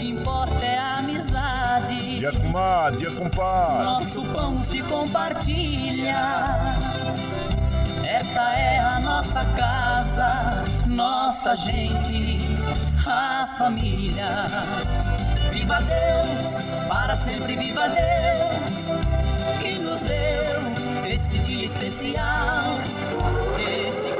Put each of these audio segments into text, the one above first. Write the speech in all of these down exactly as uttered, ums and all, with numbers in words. Importa é a amizade. Dia comadre, dia compadre. Nosso pão se compartilha. Esta é a nossa casa, nossa gente, a família. Viva Deus, para sempre viva Deus, que nos deu esse dia especial. Esse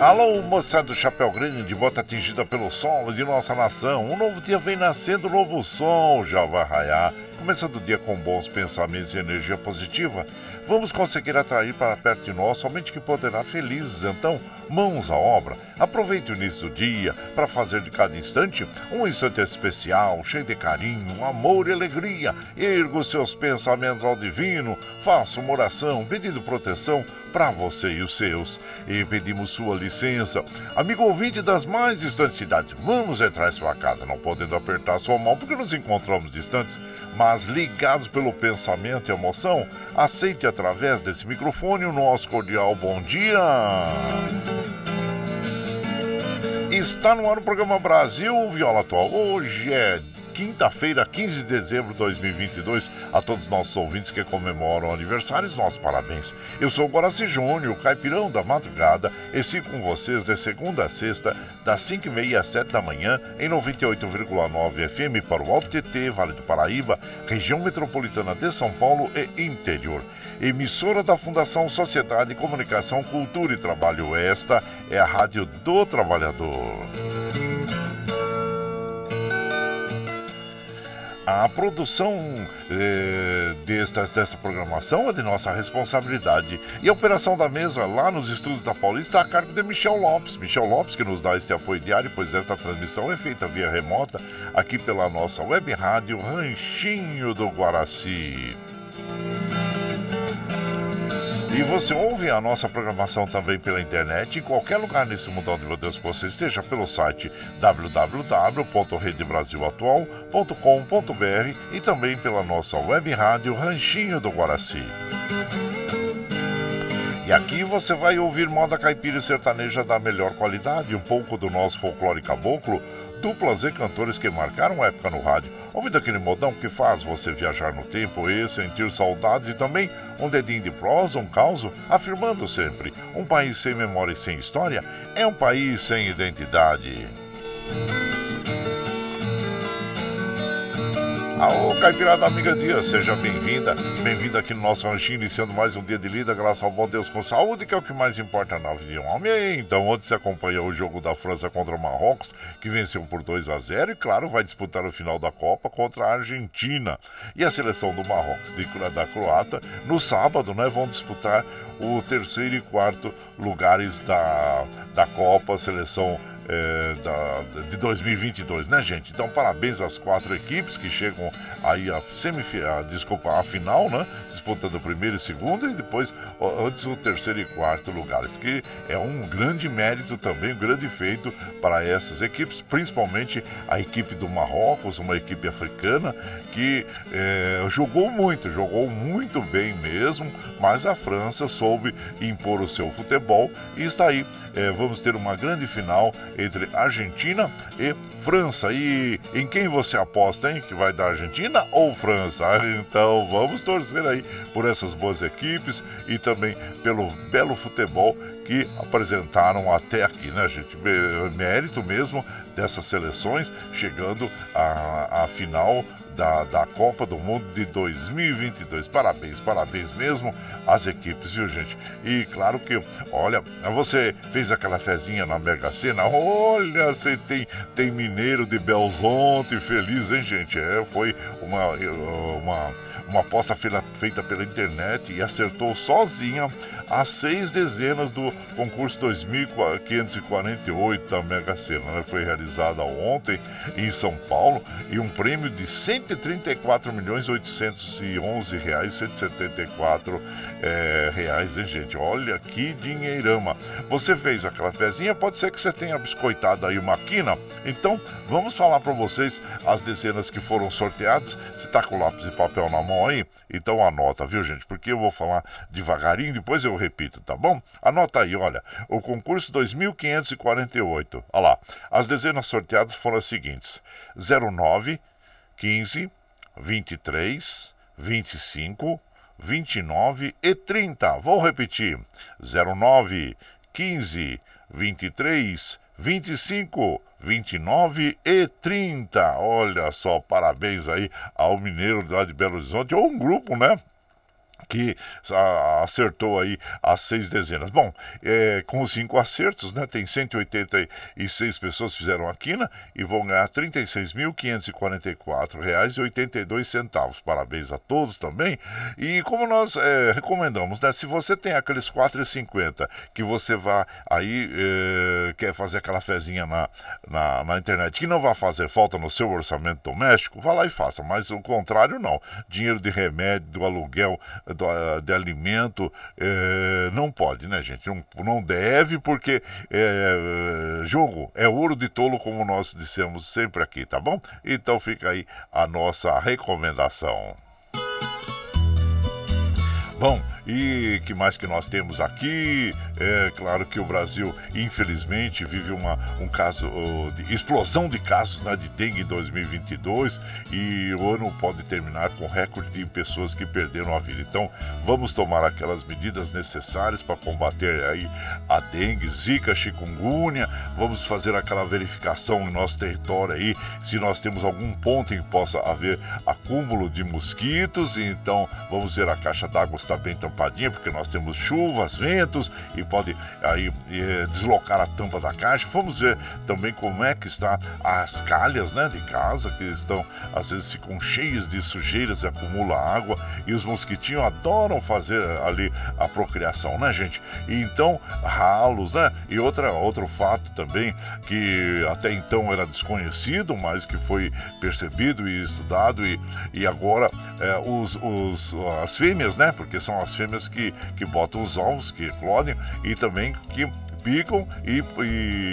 Alô, moçada do Chapéu Grande, de volta atingida pelo solo de nossa nação. Um novo dia vem nascendo, um novo sol já vai raiar. Começando o dia com bons pensamentos e energia positiva, vamos conseguir atrair para perto de nós somente que poderá felizes. Então, mãos à obra. Aproveite o início do dia para fazer de cada instante um instante especial, cheio de carinho, amor e alegria. Erga os seus pensamentos ao divino, faça uma oração pedindo proteção para você e os seus. E pedimos sua licença, amigo ouvinte das mais distantes cidades, vamos entrar em sua casa, não podendo apertar sua mão porque nos encontramos distantes, mas ligados pelo pensamento e emoção. Aceite através desse microfone o nosso cordial bom dia. Está no ar o programa Brasil Viola Atual. Hoje é quinta-feira, quinze de dezembro de dois mil e vinte e dois. A todos os nossos ouvintes que comemoram aniversários, nossos parabéns. Eu sou o Guaraci Júnior, o caipirão da madrugada, e sigo com vocês de segunda a sexta, das cinco e meia às sete da manhã, em noventa e oito vírgula nove F M para o Alto Tietê, Vale do Paraíba, região metropolitana de São Paulo e interior. Emissora da Fundação Sociedade, Comunicação, Cultura e Trabalho. Esta é a Rádio do Trabalhador. A produção eh, destas, dessa programação é de nossa responsabilidade. E a operação da mesa lá nos estúdios da Paulista está a cargo de Michel Lopes. Michel Lopes que nos dá este apoio diário, pois esta transmissão é feita via remota aqui pela nossa web rádio Ranchinho do Guaraci. E você ouve a nossa programação também pela internet, em qualquer lugar nesse mundo onde, meu Deus, que você esteja, pelo site w w w ponto rede brasil atual ponto com ponto b r e também pela nossa web rádio Ranchinho do Guaraci. E aqui você vai ouvir moda caipira e sertaneja da melhor qualidade, um pouco do nosso folclore caboclo, duplas e cantores que marcaram época no rádio. Ouvindo aquele modão que faz você viajar no tempo e sentir saudades, e também um dedinho de prosa, um causo, afirmando sempre: um país sem memória e sem história é um país sem identidade. Alô, caipirada amiga Dias, seja bem-vinda, bem-vinda aqui no nosso ranchinho, iniciando mais um dia de lida, graças ao bom Deus com saúde, que é o que mais importa na vida de um homem. Então, onde se acompanhou o jogo da França contra o Marrocos, que venceu por dois a zero, e claro, vai disputar o final da Copa contra a Argentina. E a seleção do Marrocos e da Croácia, no sábado, né, vão disputar o terceiro e quarto lugares da, da Copa, a seleção É, da, de dois mil e vinte e dois, né, gente? Então, parabéns às quatro equipes que chegam aí a semifinal, desculpa, a final, né? Disputando o primeiro e segundo e depois antes o terceiro e quarto lugares, que é um grande mérito também, um grande feito para essas equipes, principalmente a equipe do Marrocos, uma equipe africana que é, jogou muito, jogou muito bem mesmo, mas a França soube impor o seu futebol e está aí eh, vamos ter uma grande final entre Argentina e França. E em quem você aposta, hein? Que vai dar Argentina ou França? Então vamos torcer aí por essas boas equipes e também pelo belo futebol que apresentaram até aqui, né, gente? Mérito mesmo dessas seleções chegando à, à final da, da Copa do Mundo de dois mil e vinte e dois. Parabéns, parabéns mesmo às equipes, viu, gente? E claro que, olha, você fez aquela fezinha na Mega Sena, olha, você tem, tem mineiro de Belzonte feliz, hein, gente? É, foi uma... uma... Uma aposta feita pela internet e acertou sozinha as seis dezenas do concurso dois mil quinhentos e quarenta e oito da Mega Sena. Ela foi realizada ontem em São Paulo e um prêmio de cento e trinta e quatro milhões oitocentos e onze mil cento e setenta e quatro é, reais, hein, gente? Olha que dinheirama! Você fez aquela pezinha, pode ser que você tenha biscoitado aí uma quina. Então, vamos falar para vocês as dezenas que foram sorteadas. Você está com lápis e papel na mão aí? Então anota, viu, gente? Porque eu vou falar devagarinho, depois eu repito, tá bom? Anota aí, olha, o concurso dois mil quinhentos e quarenta e oito. Olha lá, as dezenas sorteadas foram as seguintes: zero nove, quinze, vinte e três, vinte e cinco, vinte e nove e trinta. Vou repetir: zero nove, quinze, vinte e três, vinte e cinco, vinte e nove e trinta. Olha só, parabéns aí ao mineiro lá de Belo Horizonte, ou um grupo, né, que acertou aí as seis dezenas. Bom, é, com os cinco acertos, né, tem cento e oitenta e seis pessoas que fizeram a quina e vão ganhar trinta e seis mil quinhentos e quarenta e quatro reais e oitenta e dois centavos. Parabéns a todos também. E como nós é, recomendamos, né, se você tem aqueles quatro reais e cinquenta centavos que você vá aí, é, quer fazer aquela fezinha na, na, na internet, que não vai fazer falta no seu orçamento doméstico, vá lá e faça, mas o contrário não. Dinheiro de remédio, do aluguel, Do, de alimento, é, não pode, né, gente? Não, não deve, porque é, jogo é ouro de tolo, como nós dissemos sempre aqui, tá bom? Então fica aí a nossa recomendação. Bom, e que mais que nós temos aqui? É claro que o Brasil, infelizmente, vive uma, um caso de explosão de casos, né, de dengue em dois mil e vinte e dois, e o ano pode terminar com recorde de pessoas que perderam a vida. Então, vamos tomar aquelas medidas necessárias para combater aí a dengue, zika, chikungunya. Vamos fazer aquela verificação em nosso território aí, se nós temos algum ponto em que possa haver acúmulo de mosquitos. Então, vamos ver a caixa d'água está bem tampadinha, porque nós temos chuvas, ventos, e pode aí eh, deslocar a tampa da caixa. Vamos ver também como é que está as calhas, né, de casa, que estão, às vezes ficam cheias de sujeiras e acumula água, e os mosquitinhos adoram fazer ali a procriação, né, gente? E então, ralos, né? E outra, outro fato também, que até então era desconhecido, mas que foi percebido e estudado, e, e agora eh, os, os, as fêmeas, né? Porque são as fêmeas que, que botam os ovos, que eclodem e também que picam e,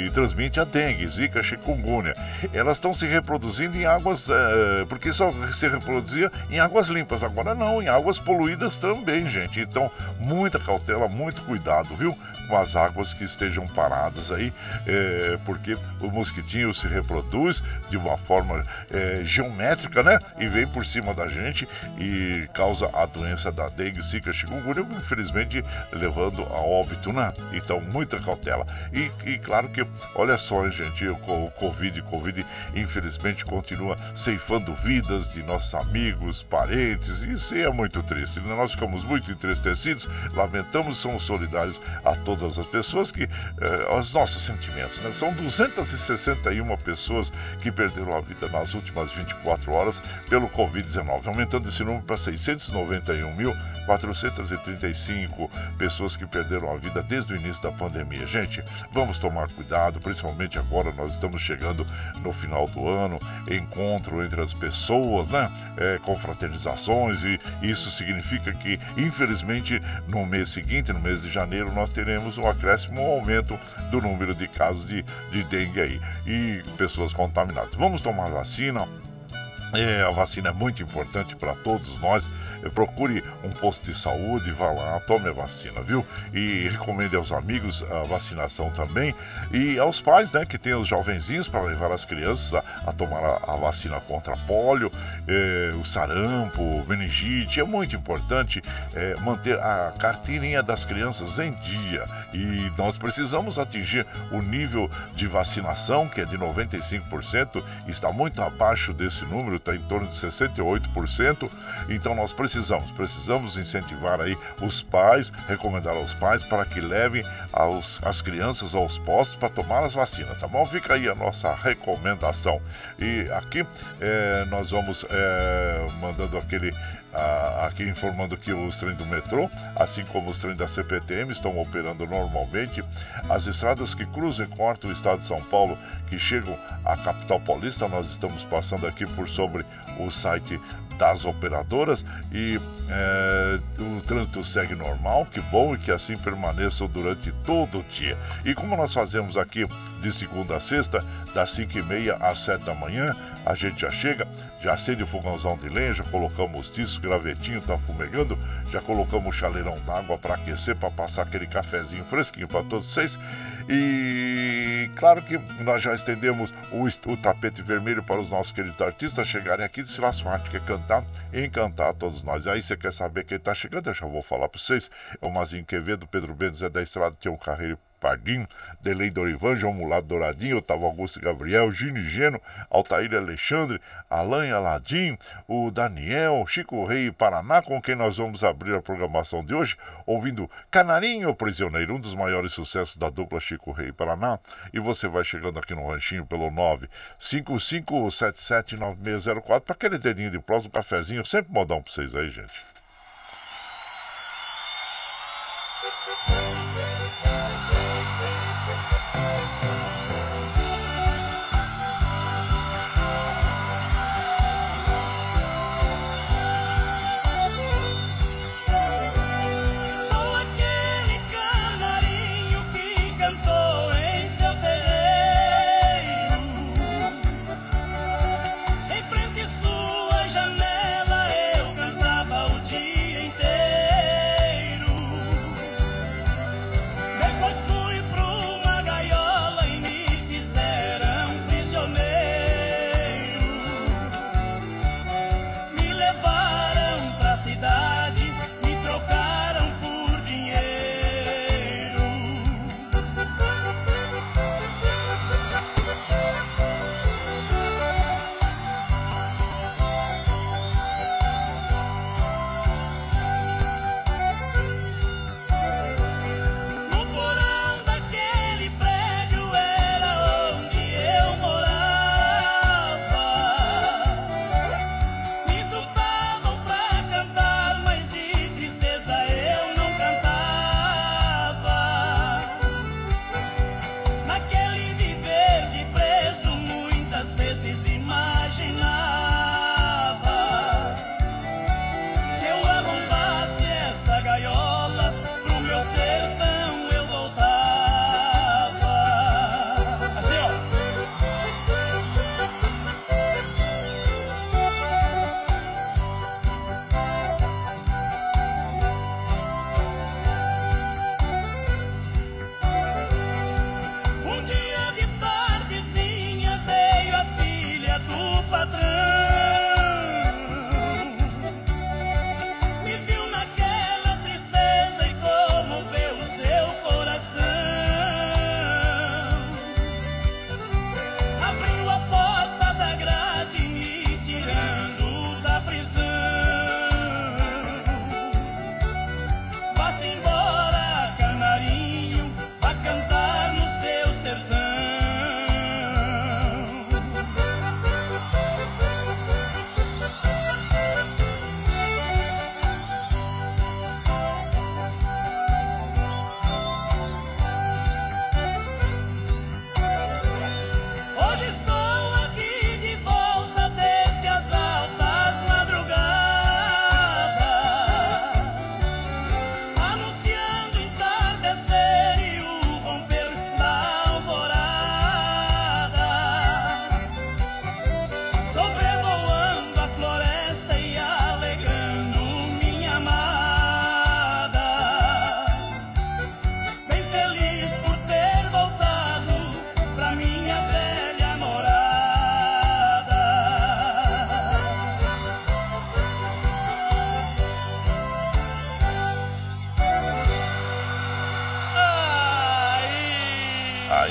e transmitem a dengue, zika, chikungunya. Elas estão se reproduzindo em águas, é, porque só se reproduzia em águas limpas, agora não, em águas poluídas também, gente. Então, muita cautela, muito cuidado, viu? Com as águas que estejam paradas aí, é, porque o mosquitinho se reproduz de uma forma é, geométrica, né? E vem por cima da gente e causa a doença da dengue, zika, chikungunya, infelizmente levando a óbito, né? Então, muita cautela. E, e claro que, olha só, gente, o Covid, Covid infelizmente continua ceifando vidas de nossos amigos, parentes, e isso é muito triste. Nós ficamos muito entristecidos, lamentamos, somos solidários a todos. Todas as pessoas que... Eh, os nossos sentimentos, né? São duzentas e sessenta e uma pessoas que perderam a vida nas últimas vinte e quatro horas pelo covid dezenove, aumentando esse número para seiscentos e noventa e um mil quatrocentos e trinta e cinco pessoas que perderam a vida desde o início da pandemia. Gente, vamos tomar cuidado, principalmente agora nós estamos chegando no final do ano, encontro entre as pessoas, né? É, confraternizações, e isso significa que, infelizmente, no mês seguinte, no mês de janeiro, nós teremos um acréscimo, um aumento do número de casos de, de dengue aí e pessoas contaminadas. Vamos tomar vacina, É, a vacina é muito importante para todos nós. Procure um posto de saúde, vá lá, tome a vacina, viu? E recomende aos amigos a vacinação também. E aos pais, né, que tem os jovenzinhos, para levar as crianças a, a tomar a, a vacina contra pólio, eh, o sarampo, meningite. É muito importante eh, manter a carteirinha das crianças em dia. E nós precisamos atingir o nível de vacinação, que é de noventa e cinco por cento, está muito abaixo desse número, está em torno de sessenta e oito por cento. Então nós precisamos, precisamos incentivar aí os pais, recomendar aos pais para que levem aos, as crianças aos postos para tomar as vacinas, tá bom? Fica aí a nossa recomendação. E aqui é, nós vamos é, mandando aquele... aqui informando que os trens do metrô, assim como os trens da C P T M, estão operando normalmente. As estradas que cruzam e cortam o estado de São Paulo, que chegam à capital paulista, nós estamos passando aqui por sobre o site das operadoras, e é, o trânsito segue normal, que bom, e que assim permaneçam durante todo o dia. E como nós fazemos aqui de segunda a sexta, das cinco e meia às sete da manhã, a gente já chega, já acende o fogãozão de lenha, já colocamos tiços, gravetinho, tá fumegando, já colocamos o chaleirão d'água para aquecer, para passar aquele cafezinho fresquinho para todos vocês. E claro que nós já estendemos o, o tapete vermelho para os nossos queridos artistas chegarem aqui de se laçoar, que é cantar e encantar a todos nós. E aí, você quer saber quem está chegando? Eu já vou falar para vocês. É o Mazinho Quevedo, Pedro Bento, Zé da Estrada, Tião Carreiro Pardinho, Delei Dorivan, João Mulado Douradinho, Otávio Augusto Gabriel, Gino Geno, Altair Alexandre, Alain Aladim, o Daniel, Chico Rei Paraná, com quem nós vamos abrir a programação de hoje, ouvindo Canarinho Prisioneiro, um dos maiores sucessos da dupla Chico Rei Paraná. E você vai chegando aqui no Ranchinho pelo nove cinco cinco sete sete nove seis zero quatro, para aquele dedinho de prós, um cafezinho, sempre modão para vocês aí, gente.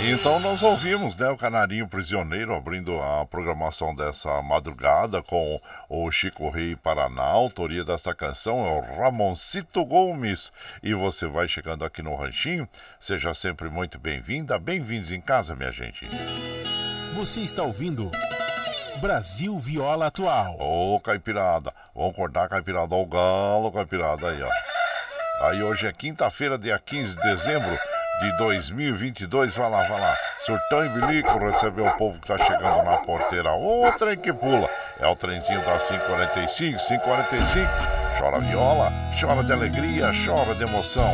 Então nós ouvimos, né, o Canarinho Prisioneiro abrindo a programação dessa madrugada com o Chico Rei Paraná. A autoria desta canção é o Ramoncito Gomes. E você vai chegando aqui no Ranchinho, seja sempre muito bem-vinda, bem-vindos em casa, minha gente. Você está ouvindo Brasil Viola Atual. Ô, caipirada, vamos cortar, caipirada, o galo, caipirada, aí, ó. Aí hoje é quinta-feira, dia quinze de dezembro de dois mil e vinte e dois, vai lá, vai lá. Surtão e Bilico recebeu o povo que tá chegando na porteira. Ô, trem que pula. É o trenzinho da cinco quarenta e cinco, cinco quarenta e cinco. Chora viola, chora de alegria, chora de emoção.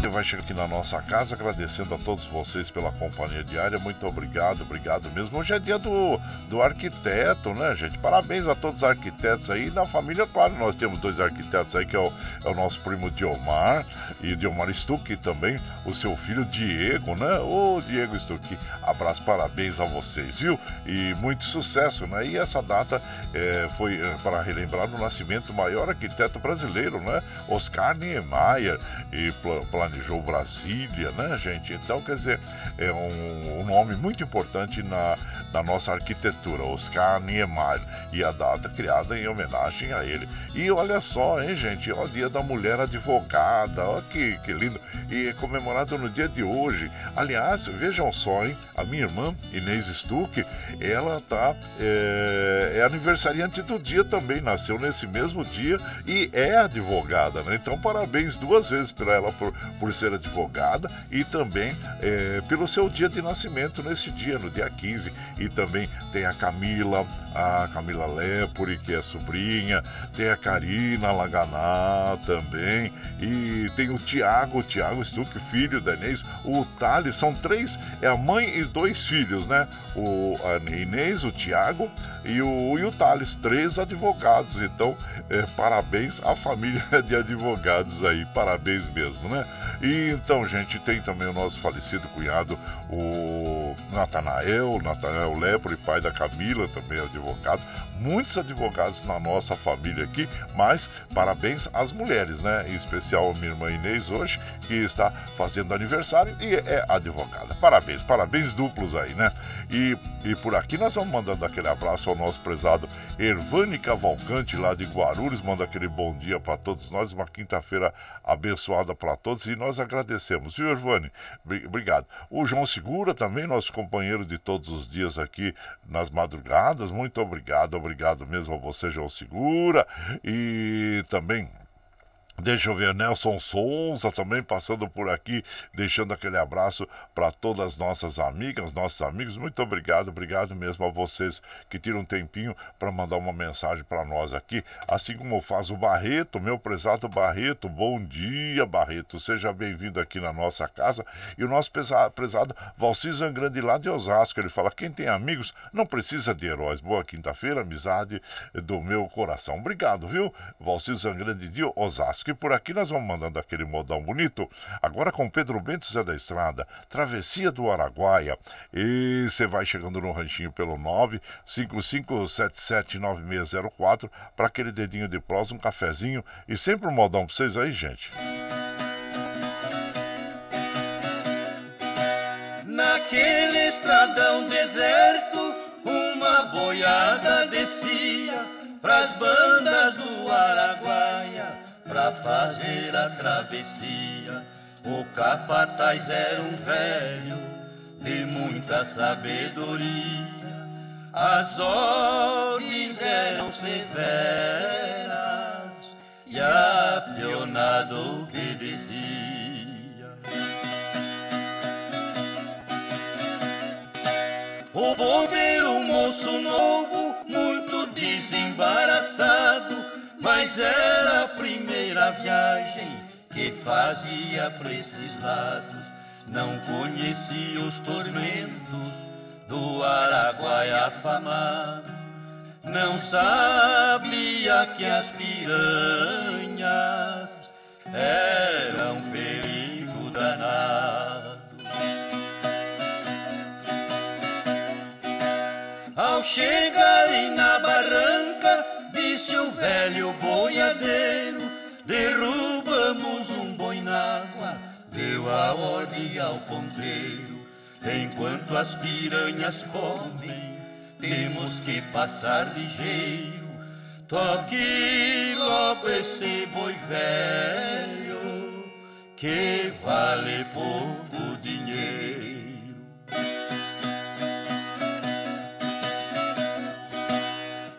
Você vai chegar aqui na nossa casa, agradecendo a todos vocês pela companhia diária. Muito obrigado, obrigado mesmo. Hoje é dia do, do arquiteto, né, gente? Parabéns a todos os arquitetos aí. Na família, claro, nós temos dois arquitetos aí, que é o, é o nosso primo Diomar e Diomar Stuck, e também o seu filho Diego, né? Ô, Diego Stuck, abraço, parabéns a vocês, viu? E muito sucesso, né? E essa data é, foi para relembrar o nascimento do maior arquiteto brasileiro, né? Oscar Niemeyer, e planejamento. Planejou Brasília, né, gente? Então, quer dizer, é um, um nome muito importante na, na nossa arquitetura, Oscar Niemeyer. E a data criada em homenagem a ele. E olha só, hein, gente? Ó, Dia da Mulher Advogada, ó, que, que lindo. E é comemorado no dia de hoje. Aliás, vejam só, hein? A minha irmã, Inês Stuck, ela tá, é, é aniversariante do dia também, nasceu nesse mesmo dia e é advogada, né? Então, parabéns duas vezes para ela, por por ser advogada, e também é, pelo seu dia de nascimento nesse dia, no dia quinze. E também tem a Camila, a Camila Lépuri, que é sobrinha, tem a Karina Laganá também, e tem o Tiago, o Tiago Estuque, filho da Inês, o Thales, são três, é a mãe e dois filhos, né? O, a Inês, o Tiago e o, e o Thales, três advogados. Então, é, parabéns à família de advogados aí, parabéns mesmo, né? E então, gente, tem também o nosso falecido cunhado, o Natanael, Natanael Lepre, pai da Camila, também advogado. Muitos advogados na nossa família aqui, mas parabéns às mulheres, né? Em especial a minha irmã Inês hoje, que está fazendo aniversário e é advogada. Parabéns, parabéns duplos aí, né? E, e por aqui nós vamos mandando aquele abraço ao nosso prezado Ervani Cavalcante, lá de Guarulhos, manda aquele bom dia para todos nós, uma quinta-feira abençoada para todos, e nós agradecemos, viu, Ervani? Obrigado. O João Segura também, nosso companheiro de todos os dias aqui nas madrugadas, muito obrigado, obrigado mesmo a você, João Segura, e também... Deixa eu ver, Nelson Souza também passando por aqui, deixando aquele abraço para todas as nossas amigas, nossos amigos. Muito obrigado, obrigado mesmo a vocês que tiram um tempinho para mandar uma mensagem para nós aqui. Assim como faz o Barreto, meu prezado Barreto, bom dia, Barreto. Seja bem-vindo aqui na nossa casa. E o nosso prezado Valciso Zangrande, lá de Osasco, ele fala: quem tem amigos não precisa de heróis. Boa quinta-feira, amizade do meu coração. Obrigado, viu, Valciso Zangrande de Osasco. Que por aqui nós vamos mandando aquele modão bonito. Agora com Pedro Bento, Zé da Estrada, Travessia do Araguaia. E você vai chegando no ranchinho pelo nove cinco cinco sete sete nove seis zero quatro para aquele dedinho de prosa, um cafezinho e sempre um modão para vocês aí, gente. Naquele estradão deserto, uma boiada descia pras bandas do Araguaia pra fazer a travessia. O capataz era um velho de muita sabedoria. As ordens eram severas e a peonada obedecia. O bombeiro, um moço novo, muito desembaraçado, mas era a primeira viagem que fazia pra esses lados. Não conhecia os tormentos do Araguaia afamado, não sabia que as piranhas eram perigo danado. Ao chegarem na barranca, disse o velho boiadeiro: derrubamos um boi na água. Deu a ode ao ponteiro. Enquanto as piranhas comem, temos que passar ligeiro. Toque logo esse boi velho, que vale pouco dinheiro.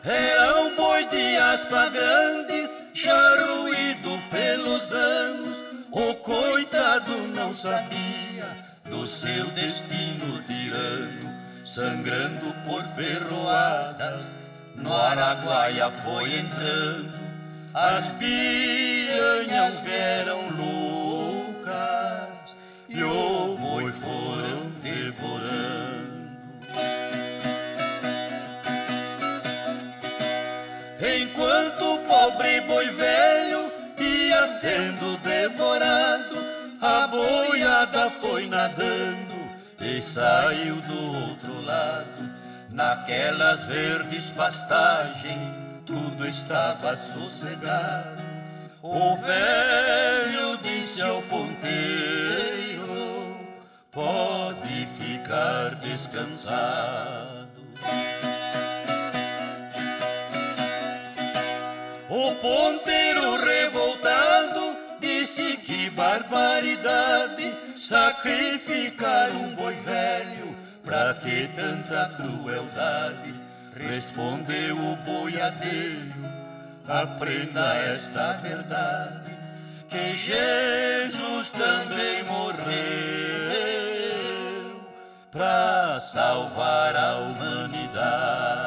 É um boi de aspa grandes, charuído pelos anos. O coitado não sabia do seu destino tirano, sangrando por ferroadas, no Araguaia foi entrando. As piranhas vieram loucas e o boi foram devorando. Enquanto o pobre boi velho ia sendo devorado, a boiada foi nadando e saiu do outro lado. Naquelas verdes pastagens tudo estava sossegado. O velho disse ao ponteiro: pode ficar descansado. O ponteiro revoltado disse que barbaridade, sacrificar um boi velho, pra que tanta crueldade? Respondeu o boiadeiro: aprenda esta verdade, que Jesus também morreu pra salvar a humanidade.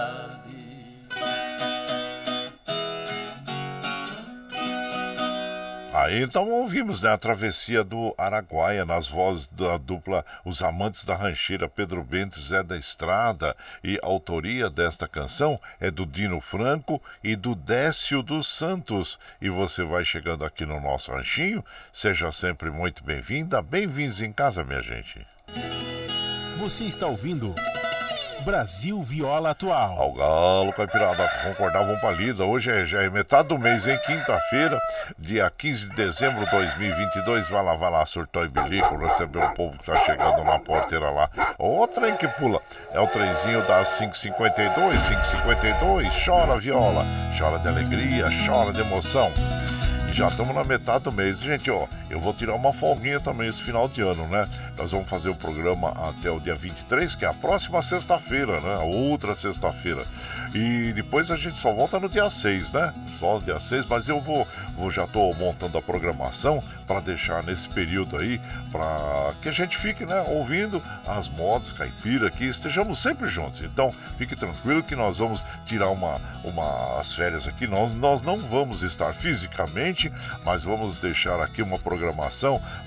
Aí então ouvimos, né, a Travessia do Araguaia, nas vozes da dupla Os Amantes da Rancheira, Pedro Bento e Zé da Estrada. E a autoria desta canção é do Dino Franco e do Décio dos Santos. E você vai chegando aqui no nosso ranchinho, seja sempre muito bem-vinda, bem-vindos em casa, minha gente. Você está ouvindo Brasil Viola Atual. Ao galo, caipirada, concordavam palida. Hoje é, já é metade do mês, hein? Quinta-feira, dia quinze de dezembro de dois mil e vinte e dois. Vai lá, vai lá, surtou e bilico, recebeu o povo que tá chegando na porteira lá. Ó, o trem que pula. É o trenzinho das cinco e cinquenta e dois. Chora, viola. Chora de alegria, chora de emoção. Já estamos na metade do mês. Gente, ó, eu vou tirar uma folguinha também esse final de ano, né? Nós vamos fazer o programa até o dia vinte e três, que é a próxima sexta-feira, né? A outra sexta-feira. E depois a gente só volta no dia seis, né? Só no dia seis, mas eu vou, vou já estou montando a programação para deixar nesse período aí, para que a gente fique, né, ouvindo as modas caipira aqui, estejamos sempre juntos. Então, fique tranquilo que nós vamos tirar uma, uma, as férias aqui. Nós, nós não vamos estar fisicamente, mas vamos deixar aqui uma programação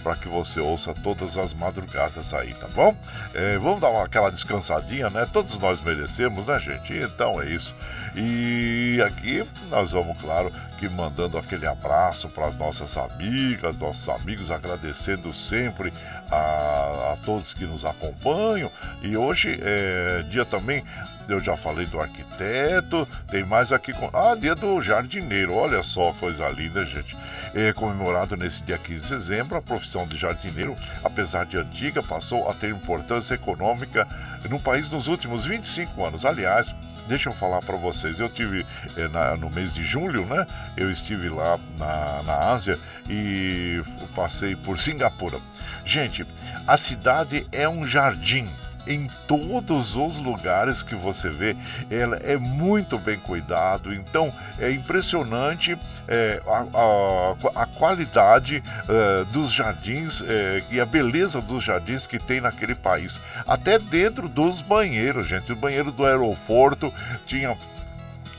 para que você ouça todas as madrugadas aí, tá bom? É, vamos dar uma, aquela descansadinha, né? Todos nós merecemos, né, gente? Então é isso. E aqui nós vamos, claro, que mandando aquele abraço para as nossas amigas, nossos amigos, agradecendo sempre a, a todos que nos acompanham. E hoje é dia também, eu já falei do arquiteto, tem mais aqui, com, ah, dia do jardineiro, olha só, coisa linda, gente. É comemorado nesse dia quinze de dezembro, a profissão de jardineiro, apesar de antiga, passou a ter importância econômica no país nos últimos vinte e cinco anos. Aliás, deixa eu falar para vocês, eu tive eh, na, no mês de julho, né? Eu estive lá na, na Ásia e passei por Singapura. Gente, a cidade é um jardim. Em todos os lugares que você vê, ela é muito bem cuidado. Então é impressionante é, a, a, a qualidade uh, dos jardins uh, e a beleza dos jardins que tem naquele país. Até dentro dos banheiros, gente. O banheiro do aeroporto tinha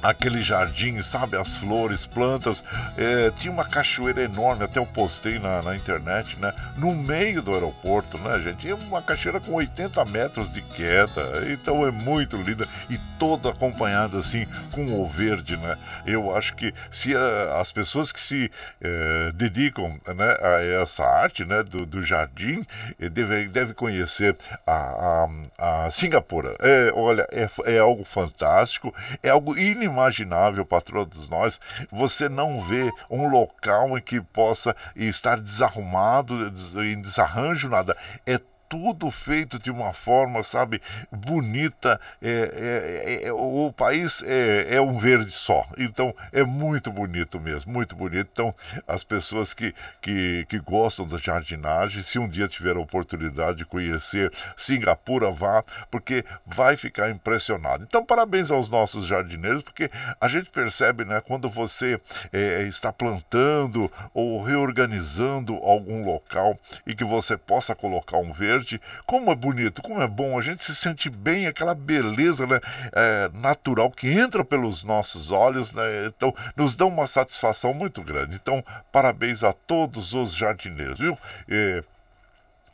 aquele jardim, sabe, as flores, plantas, é, tinha uma cachoeira enorme, até eu postei na, na internet, né, no meio do aeroporto, né, gente, é uma cachoeira com oitenta metros de queda, então é muito linda, e toda acompanhada, assim, com o verde, né, eu acho que se a, as pessoas que se é, dedicam, né, a essa arte, né, do, do jardim, deve, deve conhecer a, a, a Singapura, é, olha, é, é algo fantástico, é algo inimaginável, inimaginável para todos nós. Você não vê um local em que possa estar desarrumado, em desarranjo, nada. É tudo feito de uma forma, sabe, bonita. É, é, é, o país é, é um verde só. Então, é muito bonito mesmo, muito bonito. Então, as pessoas que, que, que gostam da jardinagem, se um dia tiver a oportunidade de conhecer Singapura, vá, porque vai ficar impressionado. Então, parabéns aos nossos jardineiros, porque a gente percebe, né, quando você é, está plantando ou reorganizando algum local e que você possa colocar um verde, como é bonito, como é bom, a gente se sente bem, aquela beleza, né, é, natural que entra pelos nossos olhos, né, então nos dá uma satisfação muito grande. Então, parabéns a todos os jardineiros, viu? É...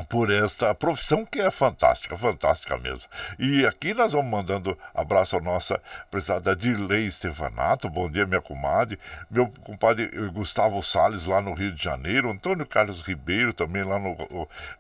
por esta profissão que é fantástica, fantástica mesmo. E aqui nós vamos mandando abraço à nossa prezada Dirley Estevanato, bom dia minha comadre, meu compadre Gustavo Salles lá no Rio de Janeiro, Antônio Carlos Ribeiro também lá no,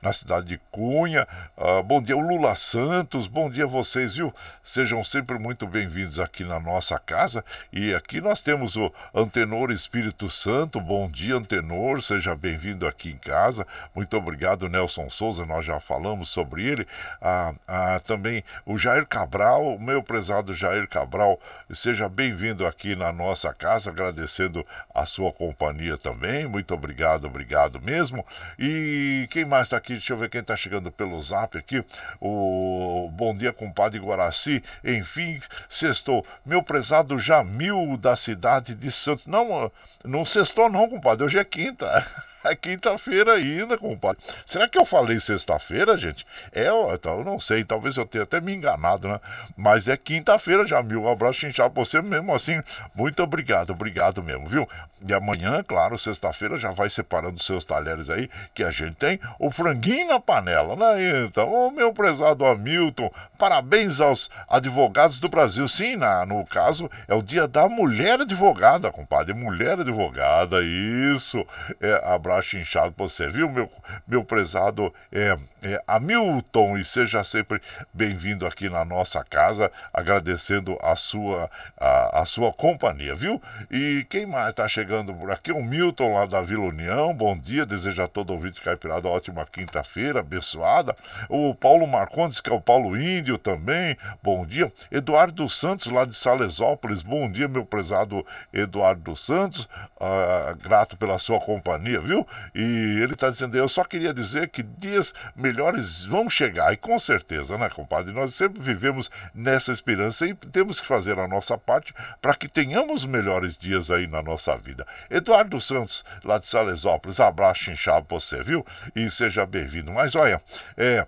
na cidade de Cunha, uh, bom dia o Lula Santos, bom dia a vocês, viu? Sejam sempre muito bem-vindos aqui na nossa casa. E aqui nós temos o Antenor Espírito Santo, bom dia Antenor, seja bem-vindo aqui em casa, muito obrigado Nelson Souza, nós já falamos sobre ele. ah, ah, Também o Jair Cabral, meu prezado Jair Cabral, seja bem-vindo aqui na nossa casa, agradecendo a sua companhia também, muito obrigado, obrigado mesmo. E quem mais está aqui? Deixa eu ver quem está chegando pelo zap aqui. O bom dia compadre Guaraci, enfim, sextou, meu prezado Jamil da cidade de Santos. Não, não sextou não compadre, hoje é quinta. É quinta-feira ainda, compadre. Será que eu falei sexta-feira, gente? É, eu não sei, talvez eu tenha até me enganado, né? Mas é quinta-feira, Jamil. Um abraço inchado pra você mesmo, assim. Muito obrigado, obrigado mesmo, viu? E amanhã, claro, sexta-feira, já vai separando seus talheres aí, que a gente tem o franguinho na panela, né? Então, ô meu prezado Hamilton, parabéns aos advogados do Brasil. Sim, na, no caso, é o dia da mulher advogada, compadre. Mulher advogada, isso. É, abraço inchado pra você, viu, meu, meu prezado é, é, Hamilton, e seja sempre bem-vindo aqui na nossa casa, agradecendo a sua, a, a sua companhia, viu? E quem mais tá chegando por aqui? O Milton lá da Vila União, bom dia, deseja a todo ouvinte caipirada ótima quinta-feira, abençoada. O Paulo Marcondes, que é o Paulo Índio também, bom dia. Eduardo Santos, lá de Salesópolis, bom dia, meu prezado Eduardo Santos, ah, grato pela sua companhia, viu? E ele está dizendo, eu só queria dizer que dias melhores vão chegar, e com certeza, né, compadre? Nós sempre vivemos nessa esperança e temos que fazer a nossa parte para que tenhamos melhores dias aí na nossa vida. Eduardo Santos, lá de Salesópolis, abraço inchado pra você, viu? E seja bem-vindo. Mas olha, é...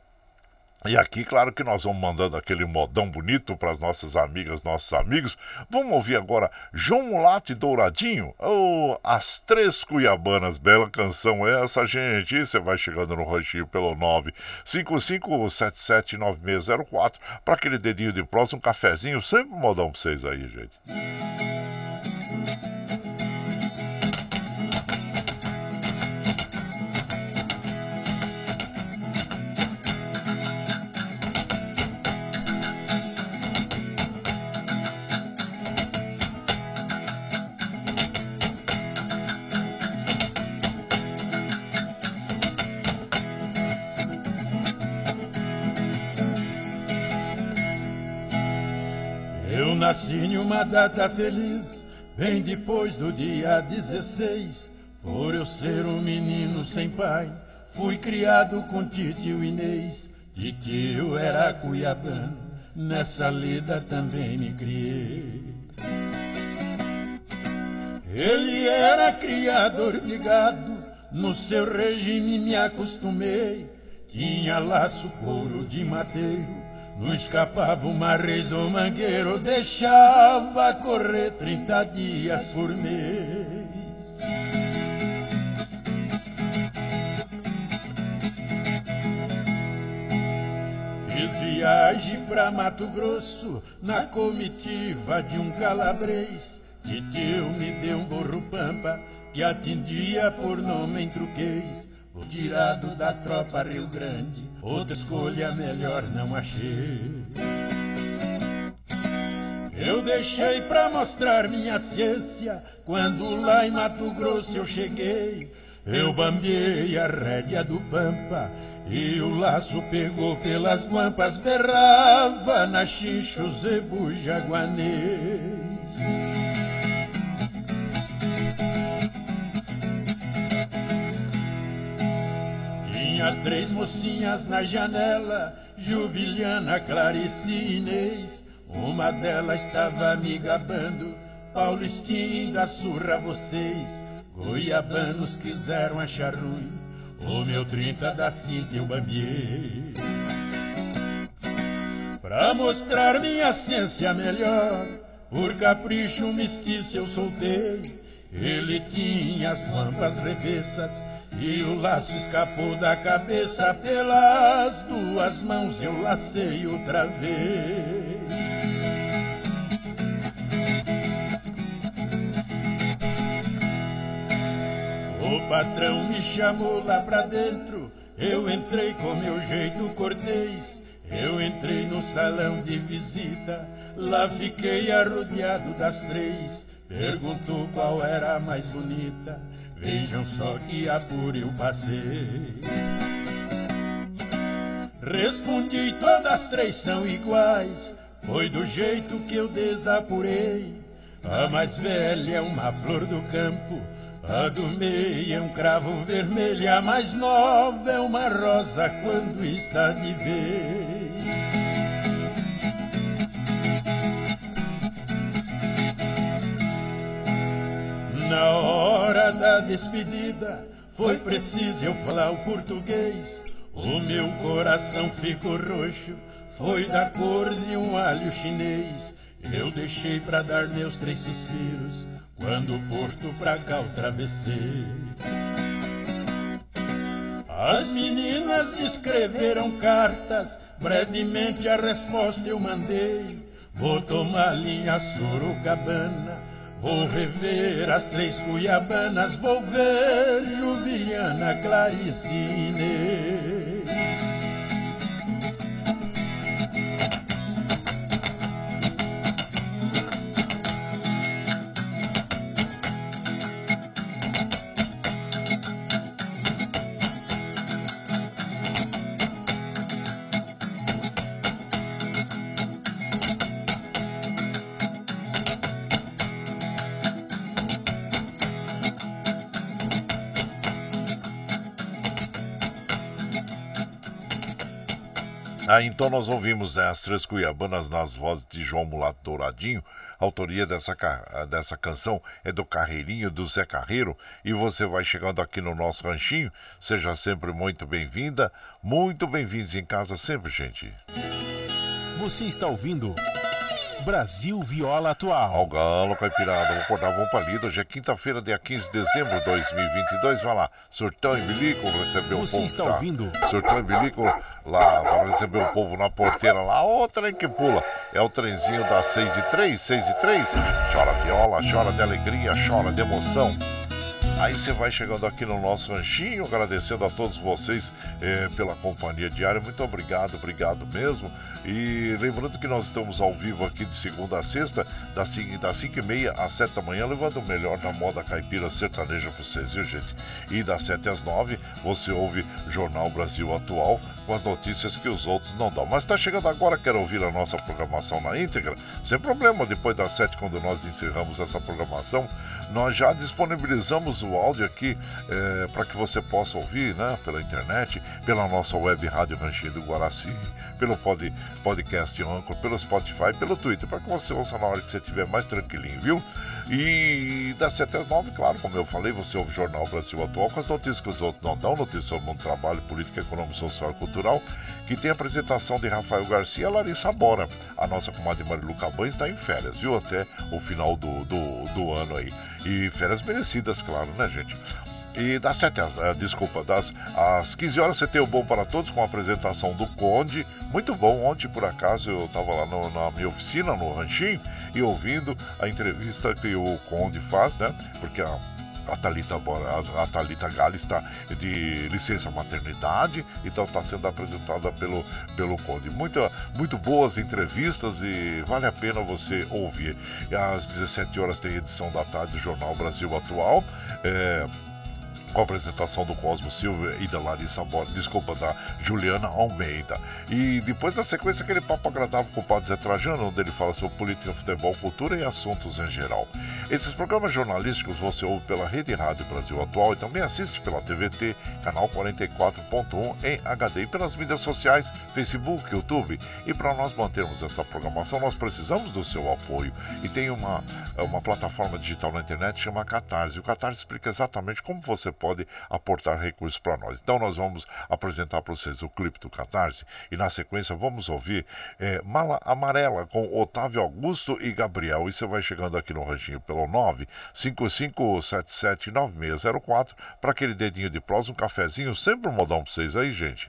e aqui, claro que nós vamos mandando aquele modão bonito para as nossas amigas, nossos amigos. Vamos ouvir agora João Mulato e Douradinho, ou oh, As Três Cuiabanas. Bela canção essa, gente. E você vai chegando no ranchinho pelo nove cinco cinco, sete sete nove seis zero quatro para aquele dedinho de próximo, um cafezinho, sempre um modão para vocês aí, gente. Nasci numa data feliz, bem depois do dia dezesseis. Por eu ser um menino sem pai, fui criado com titio Inês. Titio era cuiabano, nessa lida também me criei. Ele era criador de gado, no seu regime me acostumei. Tinha laço couro de mateiro, não escapava uma raiz do mangueiro, deixava correr trinta dias por mês. Fiz viagem pra Mato Grosso, na comitiva de um calabrês. Titio me deu um burro pampa, que atendia por nome em truquês. O tirado da tropa Rio Grande, outra escolha melhor não achei. Eu deixei pra mostrar minha ciência. Quando lá em Mato Grosso eu cheguei, eu bambiei a rédea do pampa e o laço pegou pelas guampas. Berrava na chinchos e bujaguanês. Tinha três mocinhas na janela, Juviliana, Clarice e Inês. Uma delas estava me gabando, Paulistinha da surra vocês. Goiabanos quiseram achar ruim o meu trinta da cinta eu bambiei. Pra mostrar minha ciência melhor, por capricho mestiço eu soltei. Ele tinha as guampas revessas e o laço escapou da cabeça. Pelas duas mãos eu lacei o travei. O patrão me chamou lá pra dentro, eu entrei com meu jeito cortês. Eu entrei no salão de visita, lá fiquei arrodeado das três. Perguntou qual era a mais bonita, vejam só que apuro eu passei. Respondi, todas três são iguais, foi do jeito que eu desapurei. A mais velha é uma flor do campo, a do meio é um cravo vermelho, a mais nova é uma rosa quando está de vez. Na hora da despedida foi preciso eu falar o português. O meu coração ficou roxo, foi da cor de um alho chinês. Eu deixei pra dar meus três suspiros quando o porto pra cá eu travessei. As meninas me escreveram cartas, brevemente a resposta eu mandei. Vou tomar linha Sorocabana, vou rever as três cuiabanas, vou ver Juviliana, Clarice e Inês. Ah, então nós ouvimos, né, As Três Cuiabanas nas vozes de João Mulato Douradinho. A autoria dessa, dessa canção é do Carreirinho, do Zé Carreiro. E você vai chegando aqui no nosso ranchinho. Seja sempre muito bem-vinda. Muito bem-vindos em casa sempre, gente. Você está ouvindo Brasil Viola Atual. Ó, galo, caipirada, vou acordar, vamos pra lida. Hoje é quinta-feira, dia quinze de dezembro de dois mil e vinte e dois. Vai lá, Surtão e Bilico recebeu o povo. Você está tá. ouvindo? Surtão e Bilico lá, vai receber o povo na porteira lá. Ó, o trem que pula. É o trenzinho das seis e três, seis e três. Chora viola, chora de alegria, chora de emoção. Aí você vai chegando aqui no nosso ranchinho, agradecendo a todos vocês eh, pela companhia diária. Muito obrigado, obrigado mesmo. E lembrando que nós estamos ao vivo aqui de segunda a sexta, das cinco e meia às sete da manhã, levando o melhor da moda caipira sertaneja para vocês, viu, gente? E das sete às nove você ouve Jornal Brasil Atual, com as notícias que os outros não dão. Mas está chegando agora, quer ouvir a nossa programação na íntegra? Sem problema, depois das sete, quando nós encerramos essa programação, nós já disponibilizamos o áudio aqui é, para que você possa ouvir, né, pela internet, pela nossa web rádio Ranchinho do Guaraci, pelo pod, podcast Anchor, pelo Spotify, pelo Twitter, para que você ouça na hora que você estiver mais tranquilinho, viu? E das sete às nove, claro, como eu falei, você ouve o Jornal Brasil Atual com as notícias que os outros não dão, notícias sobre o trabalho, política, econômica, social e cultural, que tem a apresentação de Rafael Garcia e Larissa Bora. A nossa comadre Marilu Cabanes está em férias, viu? Até o final do, do, do ano aí. E férias merecidas, claro, né, gente? E das sete às, desculpa, das, às quinze horas você tem o Bom para Todos com a apresentação do Conde. Muito bom, ontem por acaso eu estava lá no, na minha oficina, no ranchinho, e ouvindo a entrevista que o Conde faz, né? Porque a a Thalita, a Thalita Gales está de licença maternidade, então está sendo apresentada pelo, pelo Conde. Muita, muito boas entrevistas e vale a pena você ouvir. Às dezessete horas tem edição da tarde do Jornal Brasil Atual, é... com a apresentação do Cosmo Silva e da Larissa Borges, desculpa, da Juliana Almeida. E depois da sequência, aquele papo agradável com o Padre Zé Trajano, onde ele fala sobre política, futebol, cultura e assuntos em geral. Esses programas jornalísticos você ouve pela Rede Rádio Brasil Atual e também assiste pela T V T, canal quarenta e quatro ponto um em H D, e pelas mídias sociais, Facebook, YouTube. E para nós mantermos essa programação, nós precisamos do seu apoio. E tem uma, uma plataforma digital na internet chamada Catarse. O Catarse explica exatamente como você pode pode aportar recursos para nós. Então nós vamos apresentar para vocês o clipe do Catarse e na sequência vamos ouvir é, Mala Amarela com Otávio Augusto e Gabriel. E você vai chegando aqui no Ranchinho pelo nove cinco cinco sete sete nove seis zero quatro para aquele dedinho de prosa, um cafezinho, sempre um modão para vocês aí, gente.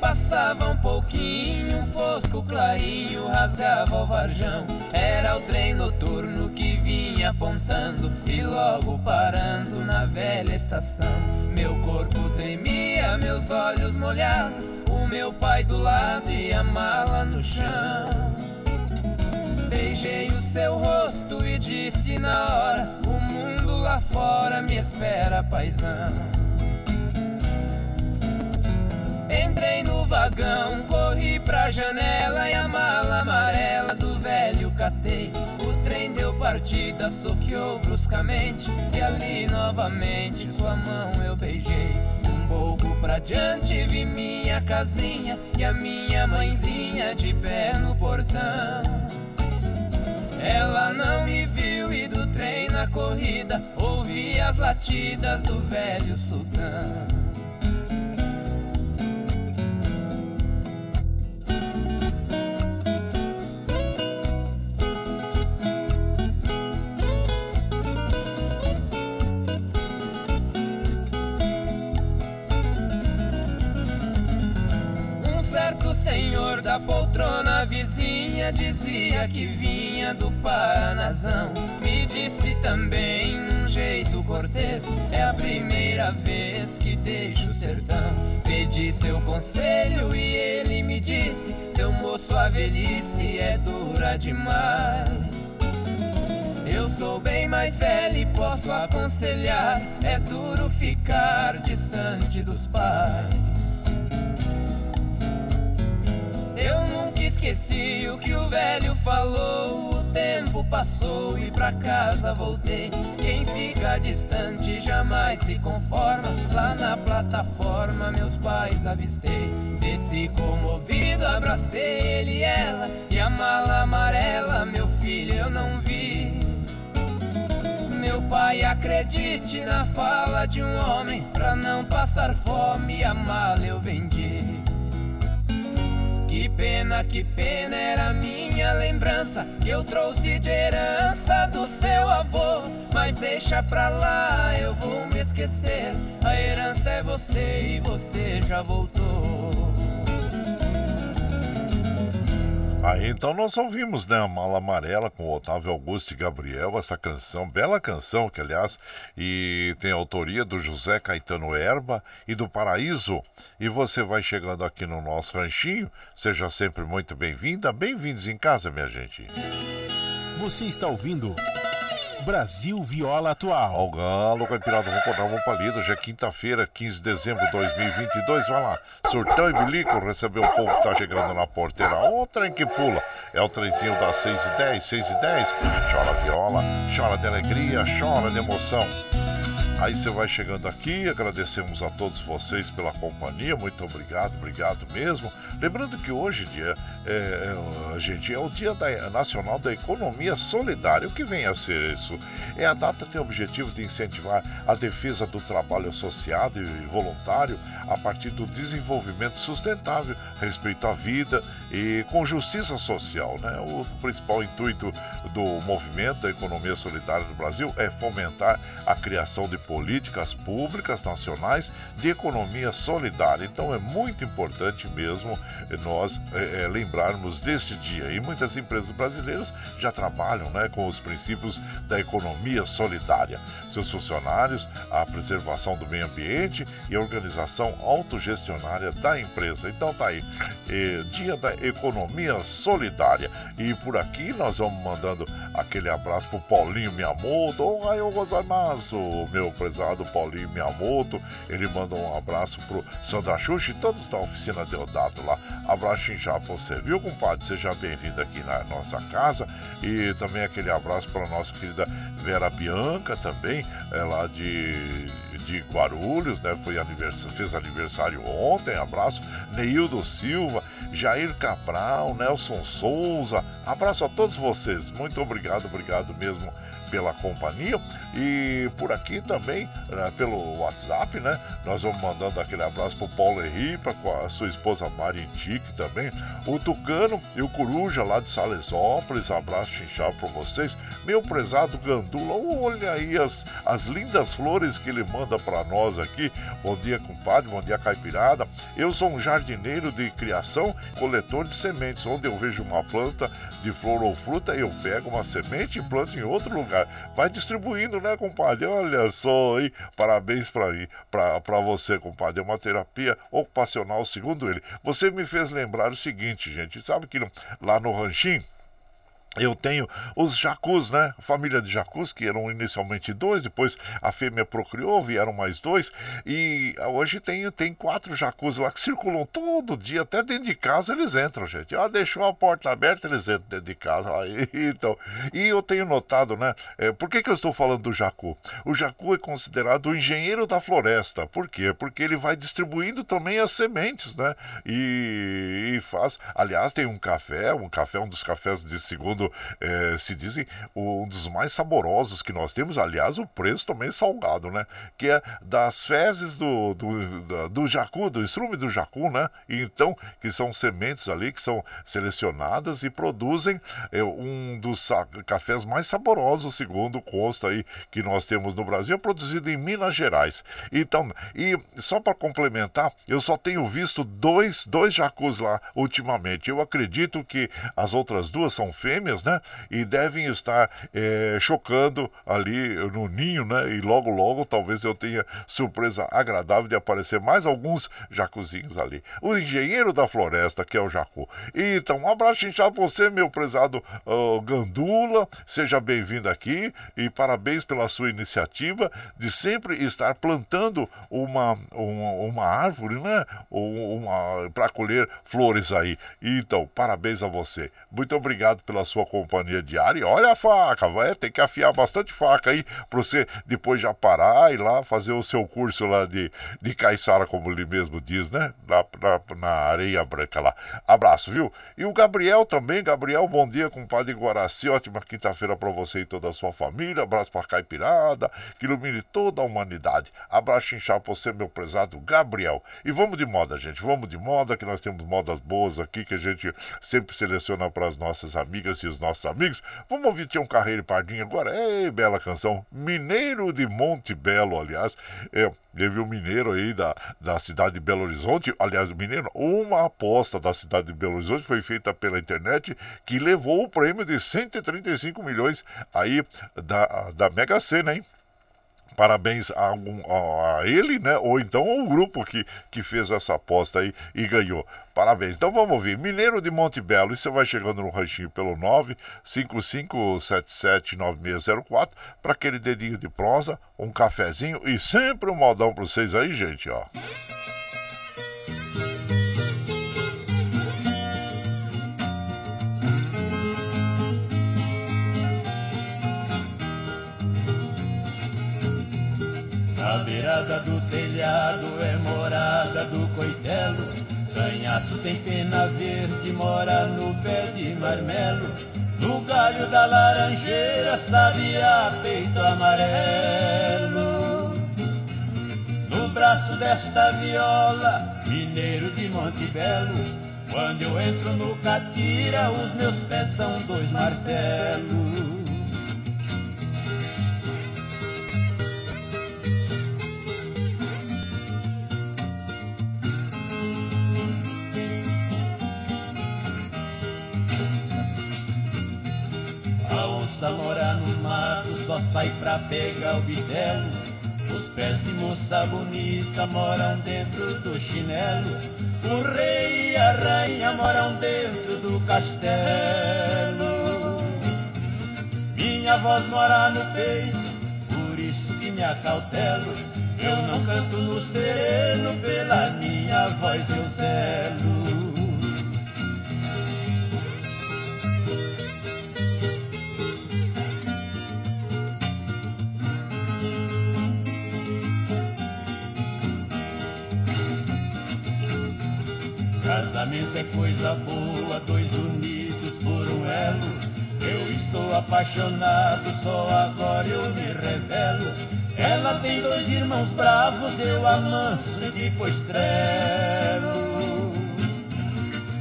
Passava um pouquinho, um fosco clarinho rasgava o varjão. Era o trem noturno que vinha apontando e logo parando na velha estação. Meu corpo tremia, meus olhos molhados, o meu pai do lado e a mala no chão. Beijei o seu rosto e disse na hora: o mundo lá fora me espera, paizão. Entrei no vagão, corri pra janela e a mala amarela do velho catei. O trem deu partida, soqueou bruscamente e ali novamente sua mão eu beijei. Um pouco pra diante vi minha casinha e a minha mãezinha de pé no portão. Ela não me viu e do trem na corrida ouvi as latidas do velho sultão. Senhor da poltrona vizinha dizia que vinha do Paranazão. Me disse também num jeito cortês: é a primeira vez que deixo o sertão. Pedi seu conselho e ele me disse: seu moço, a velhice é dura demais. Eu sou bem mais velho e posso aconselhar: é duro ficar distante dos pais. Eu nunca esqueci o que o velho falou. O tempo passou e pra casa voltei. Quem fica distante jamais se conforma. Lá na plataforma meus pais avistei. Desci comovido, abracei ele e ela. E a mala amarela, meu filho, eu não vi. Meu pai, acredite na fala de um homem. Pra não passar fome, a mala eu vendi. Que pena, que pena, era minha lembrança que eu trouxe de herança do seu avô. Mas deixa pra lá, eu vou me esquecer. A herança é você e você já voltou. Aí então nós ouvimos, né, a Mala Amarela com Otávio Augusto e Gabriel, essa canção, bela canção que aliás e tem a autoria do José Caetano Erba e do Paraíso. E você vai chegando aqui no nosso ranchinho, seja sempre muito bem-vinda, bem-vindos em casa, minha gente. Você está ouvindo Brasil Viola Atual. Ao galo, caipirada, vamos cortar uma palida. Hoje é quinta-feira, quinze de dezembro de dois mil e vinte e dois. Vai lá, surtão e bilico, recebeu o povo que tá chegando na porteira. Ó, o trem que pula, é o trenzinho das seis e dez, seis e dez. Chora viola, chora de alegria, chora de emoção. Aí você vai chegando aqui, agradecemos a todos vocês pela companhia, muito obrigado, obrigado mesmo. Lembrando que hoje dia, é, é, gente, é o Dia da, Nacional da Economia Solidária. O que vem a ser isso? É, a data tem o objetivo de incentivar a defesa do trabalho associado e voluntário a partir do desenvolvimento sustentável, respeito à vida e com justiça social, né? O principal intuito do movimento da economia solidária do Brasil é fomentar a criação de políticas públicas nacionais de economia solidária. Então é muito importante mesmo nós é, é, lembrarmos deste dia. E muitas empresas brasileiras já trabalham, né, com os princípios da economia solidária. Seus funcionários, a preservação do meio ambiente e a organização autogestionária da empresa. Então tá aí, é, Dia da Economia Solidária. E por aqui nós vamos mandando aquele abraço pro Paulinho Miyamoto. Oh, ai, gozaimasu, meu prezado Paulinho Miyamoto. Ele manda um abraço pro Sandra Xuxa e todos da oficina Deodato lá. Abraço em já pra você, viu, compadre? Seja bem-vindo aqui na nossa casa. E também aquele abraço pra nossa querida Vera Bianca também, é lá de, de Guarulhos, né? Foi aniversário, fez aniversário ontem, abraço. Neildo Silva, Jair Cabral, Nelson Souza, abraço a todos vocês, muito obrigado, obrigado mesmo pela companhia. E por aqui também, né, pelo WhatsApp, né, nós vamos mandando aquele abraço pro Paulo Henripa, com a sua esposa Mari Dick também, o Tucano e o Coruja lá de Salesópolis, abraço chinchado para vocês. Meu prezado Gandula, olha aí as, as lindas flores que ele manda para nós aqui. Bom dia, compadre, bom dia, caipirada. Eu sou um jardineiro de criação, coletor de sementes, onde eu vejo uma planta de flor ou fruta, eu pego uma semente e planto em outro lugar. Vai distribuindo, né, compadre? Olha só, hein? Parabéns pra mim, pra, pra você, compadre. É uma terapia ocupacional, segundo ele. Você me fez lembrar o seguinte, gente. Sabe que lá no Ranchinho eu tenho os jacus, né? Família de jacus, que eram inicialmente dois, depois a fêmea procriou, vieram mais dois, e hoje tem, tem quatro jacus lá que circulam todo dia, até dentro de casa eles entram, gente. Ah, deixou a porta aberta, eles entram dentro de casa. Aí, então, e eu tenho notado, né? É, por que que eu estou falando do jacu? O jacu é considerado o engenheiro da floresta. Por quê? Porque ele vai distribuindo também as sementes, né? E, e faz... Aliás, tem um café, um café, um dos cafés de segundo É, se dizem um dos mais saborosos que nós temos, aliás o preço também salgado, né, que é das fezes do, do, do jacu, do estrume do jacu, né, então, que são sementes ali que são selecionadas e produzem é, um dos cafés mais saborosos, segundo consta aí, que nós temos no Brasil, produzido em Minas Gerais. Então, e só para complementar, eu só tenho visto dois, dois jacus lá ultimamente. Eu acredito que as outras duas são fêmeas, né? E devem estar é, chocando ali no ninho, né? E logo, logo, talvez eu tenha surpresa agradável de aparecer mais alguns jacuzinhos ali. O engenheiro da floresta, que é o jacu. Então, um abraço inchado pra você, meu prezado uh, Gandula. Seja bem-vindo aqui e parabéns pela sua iniciativa de sempre estar plantando uma, uma, uma árvore, né? Para colher flores aí. Então, parabéns a você. Muito obrigado pela sua companhia diária. E olha a faca, vai ter que afiar bastante faca aí pra você depois já parar e lá fazer o seu curso lá de, de caiçara, como ele mesmo diz, né? Na, na, na areia branca lá. Abraço, viu? E o Gabriel também. Gabriel, bom dia, compadre Guaraci. Ótima quinta-feira pra você e toda a sua família. Abraço pra caipirada, que ilumine toda a humanidade. Abraço inchado pra você, meu prezado Gabriel. E vamos de moda, gente. Vamos de moda, que nós temos modas boas aqui que a gente sempre seleciona pras nossas amigas e os nossos amigos. Vamos ouvir Tião Carreiro Pardinho agora. Ei, bela canção. Mineiro de Monte Belo, aliás. É, teve um mineiro aí da, da cidade de Belo Horizonte. Aliás, o mineiro, uma aposta da cidade de Belo Horizonte foi feita pela internet que levou o prêmio de cento e trinta e cinco milhões aí da, da Mega Sena, hein? Parabéns a, um, a ele, né? Ou então ao grupo que, que fez essa aposta aí e ganhou. Parabéns. Então vamos ouvir. Mineiro de Monte Belo. E você vai chegando no ranchinho pelo nove cinco cinco sete sete nove seis zero quatro para aquele dedinho de prosa, um cafezinho e sempre um modão para vocês aí, gente, ó. Na beirada do telhado é morada do coitelo, sanhaço tem pena verde, mora no pé de marmelo. No galho da laranjeira, sabiá, peito amarelo. No braço desta viola, mineiro de Monte Belo, quando eu entro no catira, os meus pés são dois martelos. A moça mora no mato, só sai pra pegar o bitelo. Os pés de moça bonita moram dentro do chinelo. O rei e a rainha moram dentro do castelo. Minha voz mora no peito, por isso que me acautelo. Eu não canto no sereno, pela minha voz eu zelo. Casamento é coisa boa, dois unidos por um elo. Eu estou apaixonado, só agora eu me revelo. Ela tem dois irmãos bravos, eu amanso e depois trelo.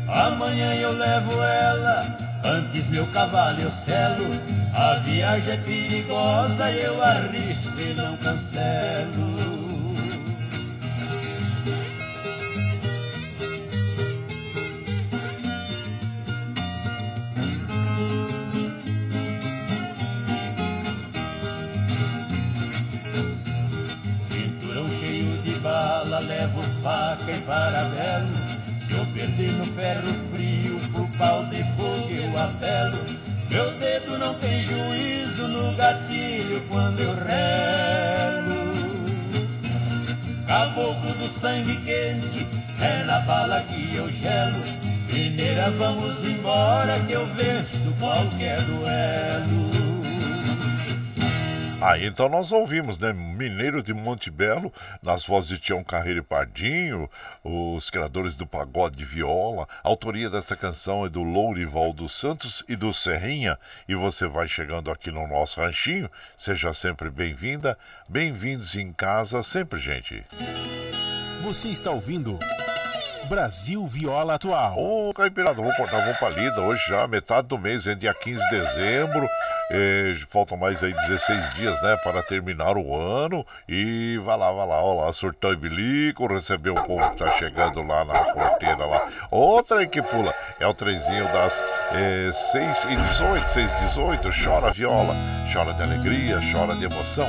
Amanhã eu levo ela, antes meu cavalo eu selo. A viagem é perigosa, eu arrisco e não cancelo. Levo faca e parabelo. Se eu perder no ferro frio, pro pau de fogo eu apelo. Meu dedo não tem juízo no gatilho quando eu relo. Caboclo do sangue quente, é na bala que eu gelo. Mineira, vamos embora que eu venço qualquer duelo. Ah, então nós ouvimos, né? Mineiro de Monte Belo, nas vozes de Tião Carreiro Pardinho, os criadores do pagode de viola. A autoria desta canção é do Lourival dos Santos e do Serrinha. E você vai chegando aqui no nosso ranchinho. Seja sempre bem-vinda. Bem-vindos em casa sempre, gente. Você está ouvindo Brasil Viola Atual. Ô, oh, Caipirada, vou cortar a bomba lida hoje já, metade do mês, é dia quinze de dezembro. Eh, faltam mais aí dezesseis dias, né, para terminar o ano. E vai lá, vai lá, ó lá, surtão e bilico, recebeu o povo que tá chegando lá na porteira lá. Outra que pula, é o trenzinho das eh, seis e dezoito, chora viola, chora de alegria, chora de emoção.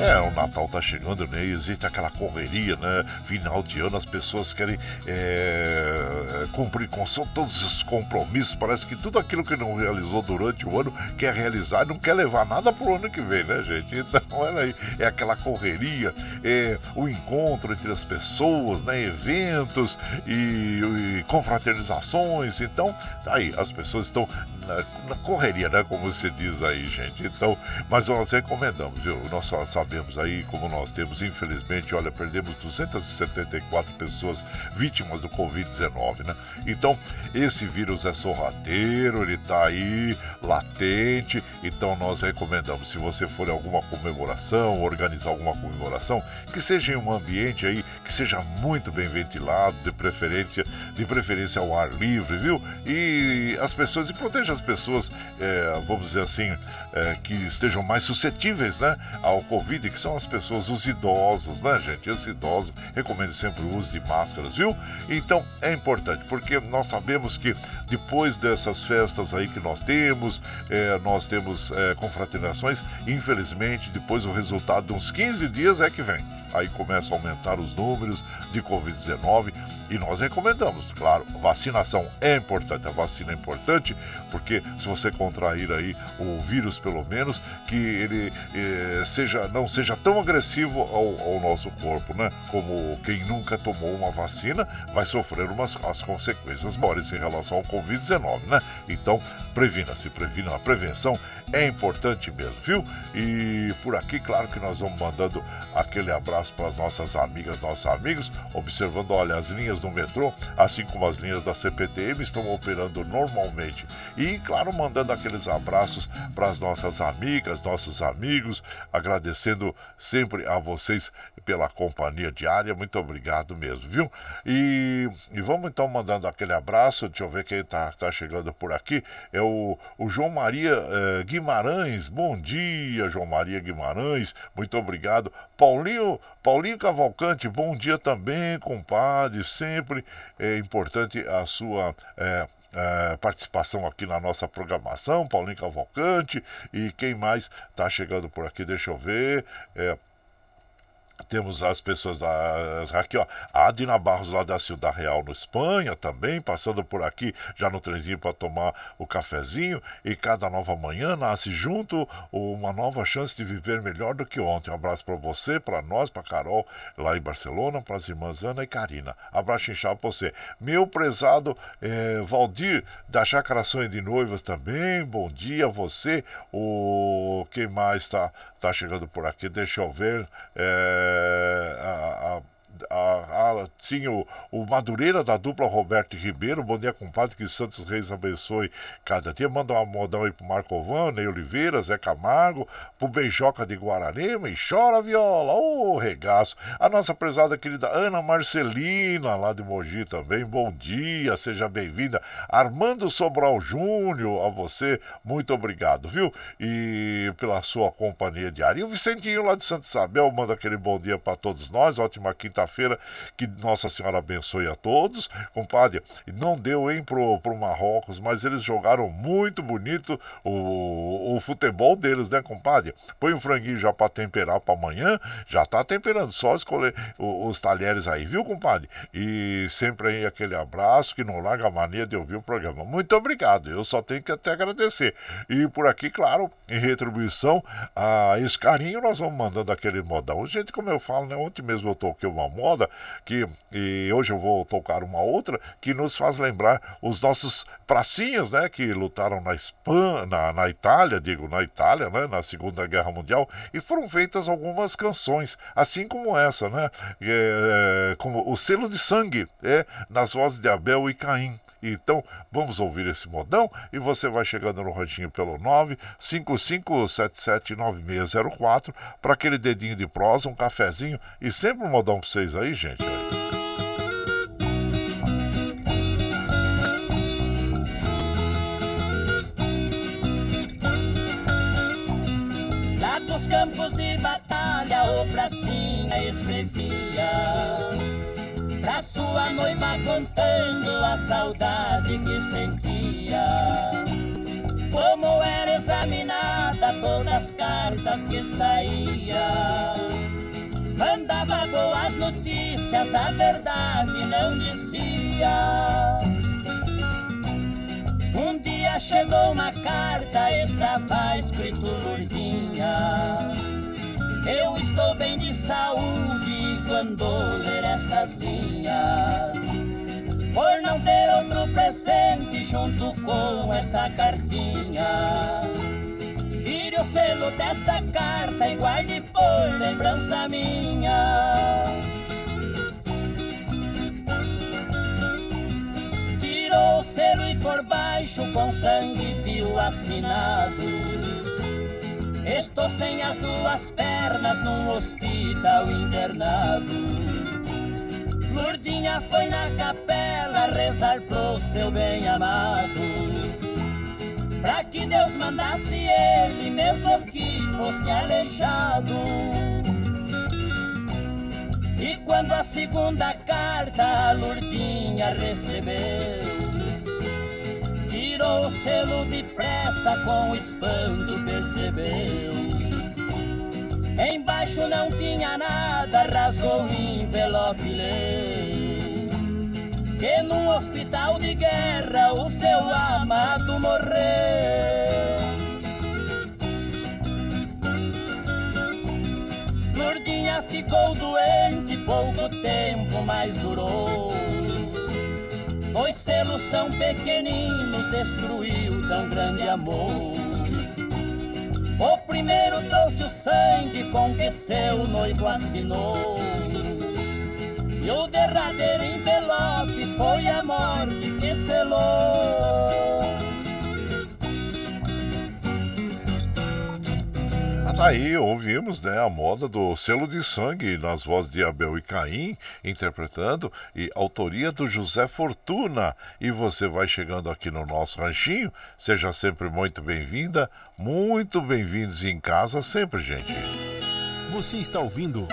É, o Natal tá chegando, né? Existe aquela correria, né? Final de ano, as pessoas querem é, cumprir com todos os compromissos. Parece que tudo aquilo que não realizou durante o ano quer realizar e não quer levar nada pro ano que vem, né, gente? Então, olha aí, é aquela correria, é o encontro entre as pessoas, né? Eventos e, e confraternizações. Então, aí, as pessoas estão na, na correria, né? Como se diz aí, gente. Então, mas nós recomendamos, viu? Nós só sabemos aí como nós temos, infelizmente, olha, perdemos duzentas e setenta e quatro pessoas vítimas do covid dezenove, né? Então, esse vírus é sorrateiro, ele tá aí, latente, então nós recomendamos, se você for em alguma comemoração, organizar alguma comemoração, que seja em um ambiente aí, que seja muito bem ventilado, de preferência, de preferência ao ar livre, viu? E as pessoas, e proteja as pessoas, é, vamos dizer assim, é, que estejam mais suscetíveis, né, ao Covid, que são as pessoas, os idosos, né, gente? Os idosos, recomendo sempre o uso de máscaras, viu? Então, é importante, porque nós sabemos que depois dessas festas aí que nós temos, é, nós temos é, confraternizações, infelizmente, depois o resultado de uns quinze dias é que vem. aí começa a aumentar os números de covid dezenove e nós recomendamos, claro, vacinação é importante, a vacina é importante porque se você contrair aí o vírus, pelo menos, que ele eh, seja, não seja tão agressivo ao, ao nosso corpo, né? Como quem nunca tomou uma vacina vai sofrer umas, as consequências maiores em relação ao covid dezenove, né? Então, previna-se, previna, a prevenção é importante mesmo, viu? E por aqui, claro que nós vamos mandando aquele abraço para as nossas amigas, nossos amigos, observando, olha, as linhas do metrô, assim como as linhas da C P T M estão operando normalmente. E, claro, mandando aqueles abraços para as nossas amigas, nossos amigos, agradecendo sempre a vocês pela companhia diária, muito obrigado mesmo, viu? E, e vamos então mandando aquele abraço, deixa eu ver quem está tá chegando por aqui, é o, o João Maria eh, Guimarães, bom dia, João Maria Guimarães, muito obrigado. Paulinho, Paulinho Cavalcante, bom dia também, compadre, sempre é importante a sua... É, É, participação aqui na nossa programação, Paulinho Cavalcante. E quem mais está chegando por aqui, deixa eu ver, é, temos as pessoas da, aqui, ó, a Adina Barros lá da Ciudad Real, no Espanha, também passando por aqui, já no trenzinho para tomar o cafezinho. E cada nova manhã nasce junto uma nova chance de viver melhor do que ontem. Um abraço para você, para nós, para Carol lá em Barcelona, para as irmãs Ana e Karina. Abraço inchado para você. Meu prezado é, Valdir da Chácara Sonho de Noivas também, bom dia a você. O quem mais está tá chegando por aqui, deixa eu ver, é... A, a, a, a, sim, o, o Madureira da dupla Roberto Ribeiro, bom dia, compadre, que Santos Reis abençoe cada dia. Manda um modão aí pro Marcovão, Ney Oliveira, Zé Camargo, pro Beijoca de Guararema e chora viola, ô oh, regaço. A nossa prezada querida Ana Marcelina, lá de Mogi também, bom dia, seja bem-vinda. Armando Sobral Júnior, a você, muito obrigado, viu? E pela sua companhia diária. E o Vicentinho lá de Santa Isabel manda aquele bom dia para todos nós, ótima quinta-feira. Feira, que Nossa Senhora abençoe a todos, compadre. Não deu, hein, pro, pro Marrocos, mas eles jogaram muito bonito o, o futebol deles, né, compadre? Põe um franguinho já pra temperar pra amanhã, já tá temperando, só escolher os, os talheres aí, viu, compadre? E sempre aí aquele abraço que não larga a mania de ouvir o programa. Muito obrigado, eu só tenho que até agradecer. E por aqui, claro, em retribuição a esse carinho, nós vamos mandando aquele modão. Gente, como eu falo, né, ontem mesmo eu toquei uma moda, que e hoje eu vou tocar uma outra, que nos faz lembrar os nossos pracinhas, né, que lutaram na Espanha, na, na Itália, digo, na Itália, né, na Segunda Guerra Mundial, e foram feitas algumas canções, assim como essa, né, é, como o Selo de Sangue, é, nas vozes de Abel e Caim. Então, vamos ouvir esse modão e você vai chegando no ranchinho pelo nove cinco cinco sete sete nove seis zero quatro para aquele dedinho de prosa, um cafezinho e sempre um modão para vocês aí, gente. Lá dos campos de batalha, o pracinha escrevia pra sua noiva contando a saudade que sentia. Como era examinada todas as cartas que saía, mandava boas notícias, a verdade não dizia. Um dia chegou uma carta, estava escrito gordinha: eu estou bem de saúde quando ler estas linhas, por não ter outro presente junto com esta cartinha. Tire o selo desta carta e guarde por lembrança minha. Tirou o selo e por baixo com sangue viu assinado: estou sem as duas pernas num hospital internado. Lourdinha foi na capela rezar pro seu bem-amado, pra que Deus mandasse ele, mesmo que fosse aleijado. E quando a segunda carta a Lourdinha recebeu, tirou o selo depressa, com o espanto percebeu: embaixo baixo não tinha nada, rasgou o envelope e leu que num hospital de guerra o seu amado morreu. Lourdinha ficou doente, pouco tempo mais durou, pois selos tão pequeninos destruiu tão grande amor. O primeiro trouxe o sangue com que seu noivo assinou, e o derradeiro envelope foi a morte que selou. Aí ouvimos, né, a moda do Selo de Sangue, nas vozes de Abel e Caim, interpretando, e autoria do José Fortuna. E você vai chegando aqui no nosso ranchinho, seja sempre muito bem-vinda, muito bem-vindos em casa sempre, gente. Você está ouvindo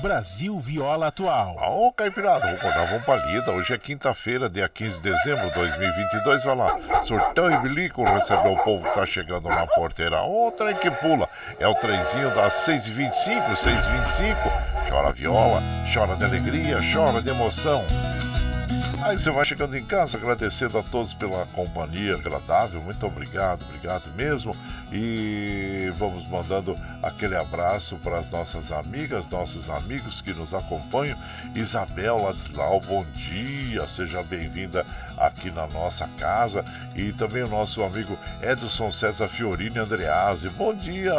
Brasil Viola Atual. Ô, oh, Caipirada, vou mandar uma palida. Hoje é quinta-feira, dia quinze de dezembro de dois mil e vinte e dois. Vai lá, Surtão e Bilico recebeu o povo que tá chegando na porteira. Ô, oh, trem que pula. É o trenzinho das seis e vinte e cinco. Chora viola, chora de alegria, chora de emoção. Aí você vai chegando em casa, agradecendo a todos pela companhia agradável, muito obrigado, obrigado mesmo. E vamos mandando aquele abraço para as nossas amigas, nossos amigos que nos acompanham. Isabel Ladislau, bom dia, seja bem-vinda aqui na nossa casa. E também o nosso amigo Edson César Fiorini Andreazzi, bom dia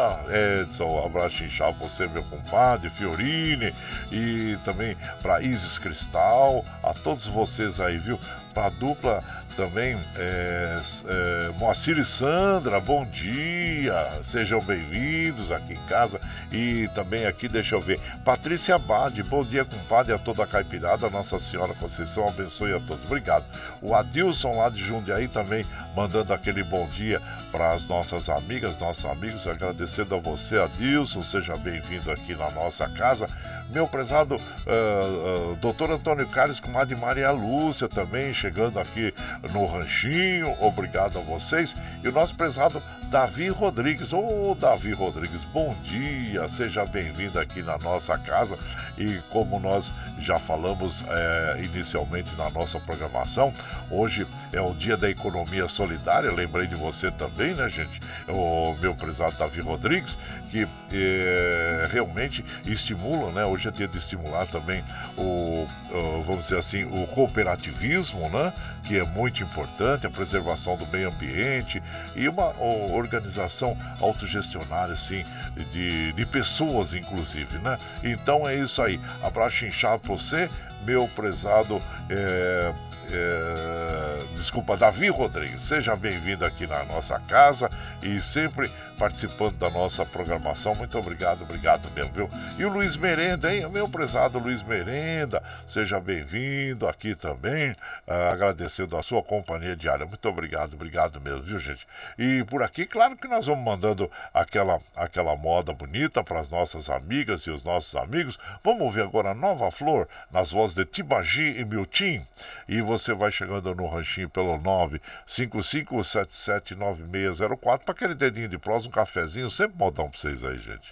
Edson, um abraço inchado para você, meu compadre Fiorini. E também para Isis Cristal, a todos vocês aí, viu? Pra dupla também, é, é, Moacir e Sandra, bom dia, sejam bem-vindos aqui em casa. E também aqui, deixa eu ver, Patrícia Abade, bom dia, compadre, a toda a Caipirada, Nossa Senhora Conceição abençoe a todos, obrigado. O Adilson lá de Jundiaí também mandando aquele bom dia para as nossas amigas, nossos amigos, agradecendo a você, Adilson, seja bem-vindo aqui na nossa casa. Meu prezado uh, uh, doutor Antônio Carlos, com a de Maria Lúcia também chegando aqui no ranchinho, obrigado a vocês. E o nosso prezado Davi Rodrigues, ô oh, Davi Rodrigues, bom dia, seja bem-vindo aqui na nossa casa. E como nós já falamos é, inicialmente na nossa programação, hoje é o dia da economia solidária, lembrei de você também, né, gente, o meu prezado Davi Rodrigues, que é, realmente estimula, né, hoje é dia de estimular também o, o vamos dizer assim, o cooperativismo, né, que é muito importante, a preservação do meio ambiente e uma organização autogestionária, assim, de, de pessoas, inclusive, né? Então é isso aí. Abraço inchado pra você, meu prezado, é, é, desculpa, Davi Rodrigues. Seja bem-vindo aqui na nossa casa e sempre participando da nossa programação. Muito obrigado, obrigado mesmo, viu? E o Luiz Merenda, hein? Meu prezado Luiz Merenda, seja bem-vindo aqui também, ah, agradecendo a sua companhia diária. Muito obrigado, obrigado mesmo, viu, gente? E por aqui, claro que nós vamos mandando aquela, aquela moda bonita para as nossas amigas e os nossos amigos. Vamos ouvir agora Nova Flor, nas vozes de Tibagi e Miltim. E você vai chegando no ranchinho pelo nove cinco cinco, sete sete nove seis zero quatro para aquele dedinho de prosa, um cafezinho, sempre modão pra vocês aí, gente.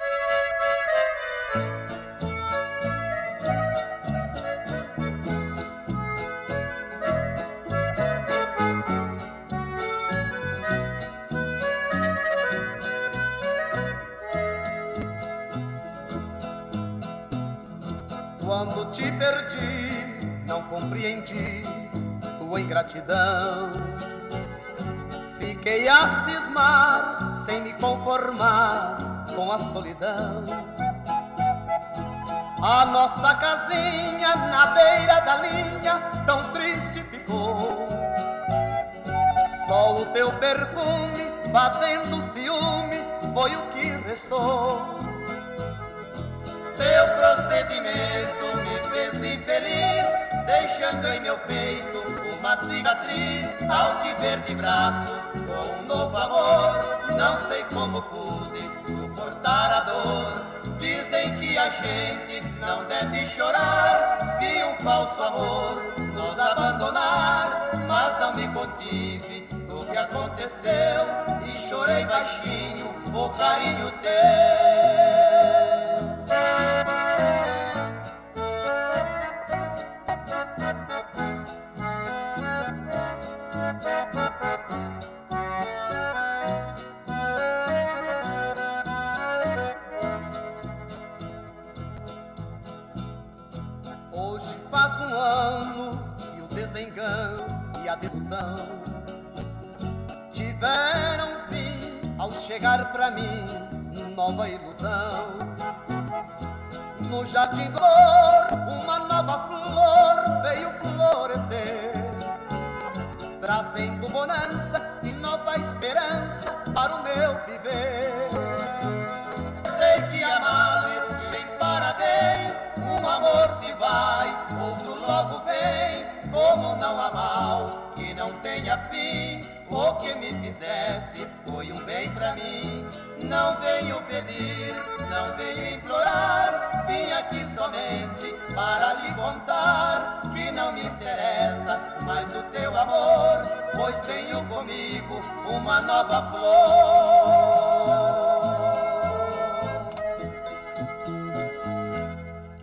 Quando te perdi, não compreendi tua ingratidão. Fiquei a cismar, sem me conformar com a solidão. A nossa casinha na beira da linha tão triste ficou. Só o teu perfume fazendo ciúme foi o que restou. Teu procedimento me fez infeliz, deixando em meu peito uma cicatriz. Ao te ver de braços com um novo amor, não sei como pude suportar a dor. Dizem que a gente não deve chorar se um falso amor nos abandonar, mas não me contive do que aconteceu e chorei baixinho o carinho teu. ilusão tiveram fim ao chegar pra mim nova ilusão. No jardim do amor, uma nova flor veio florescer, trazendo bonança e nova esperança para o meu viver. Sei que há males que vem para bem, um amor se vai, outro logo vem. Como não há mal que não tenha fim, o que me fizeste foi um bem pra mim. Não venho pedir, não venho implorar, vim aqui somente para lhe contar que não me interessa mais o teu amor, pois tenho comigo uma nova flor.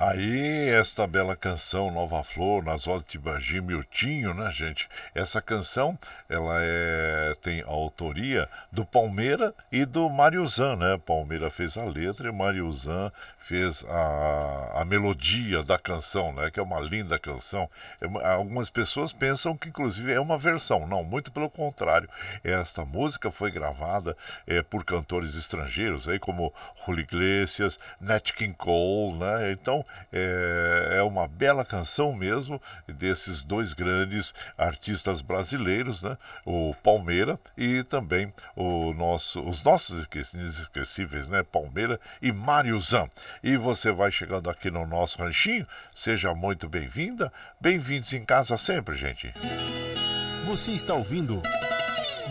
Aí, esta bela canção Nova Flor, nas vozes de Bagim Miltinho, né, gente? Essa canção, ela é, tem a autoria do Palmeira e do Mário Zan, né? Palmeira fez a letra e Mário Zan fez a, a melodia da canção, né? Que é uma linda canção. É, algumas pessoas pensam que, inclusive, é uma versão. Não, muito pelo contrário. Esta música foi gravada é, por cantores estrangeiros, aí, como Julio Iglesias, Nat King Cole, né? Então, é uma bela canção mesmo desses dois grandes artistas brasileiros, né? O Palmeira e também o nosso, os nossos inesquecíveis, né? Palmeira e Mário Zan. E você vai chegando aqui no nosso ranchinho, seja muito bem-vinda, bem-vindos em casa sempre, gente. Você está ouvindo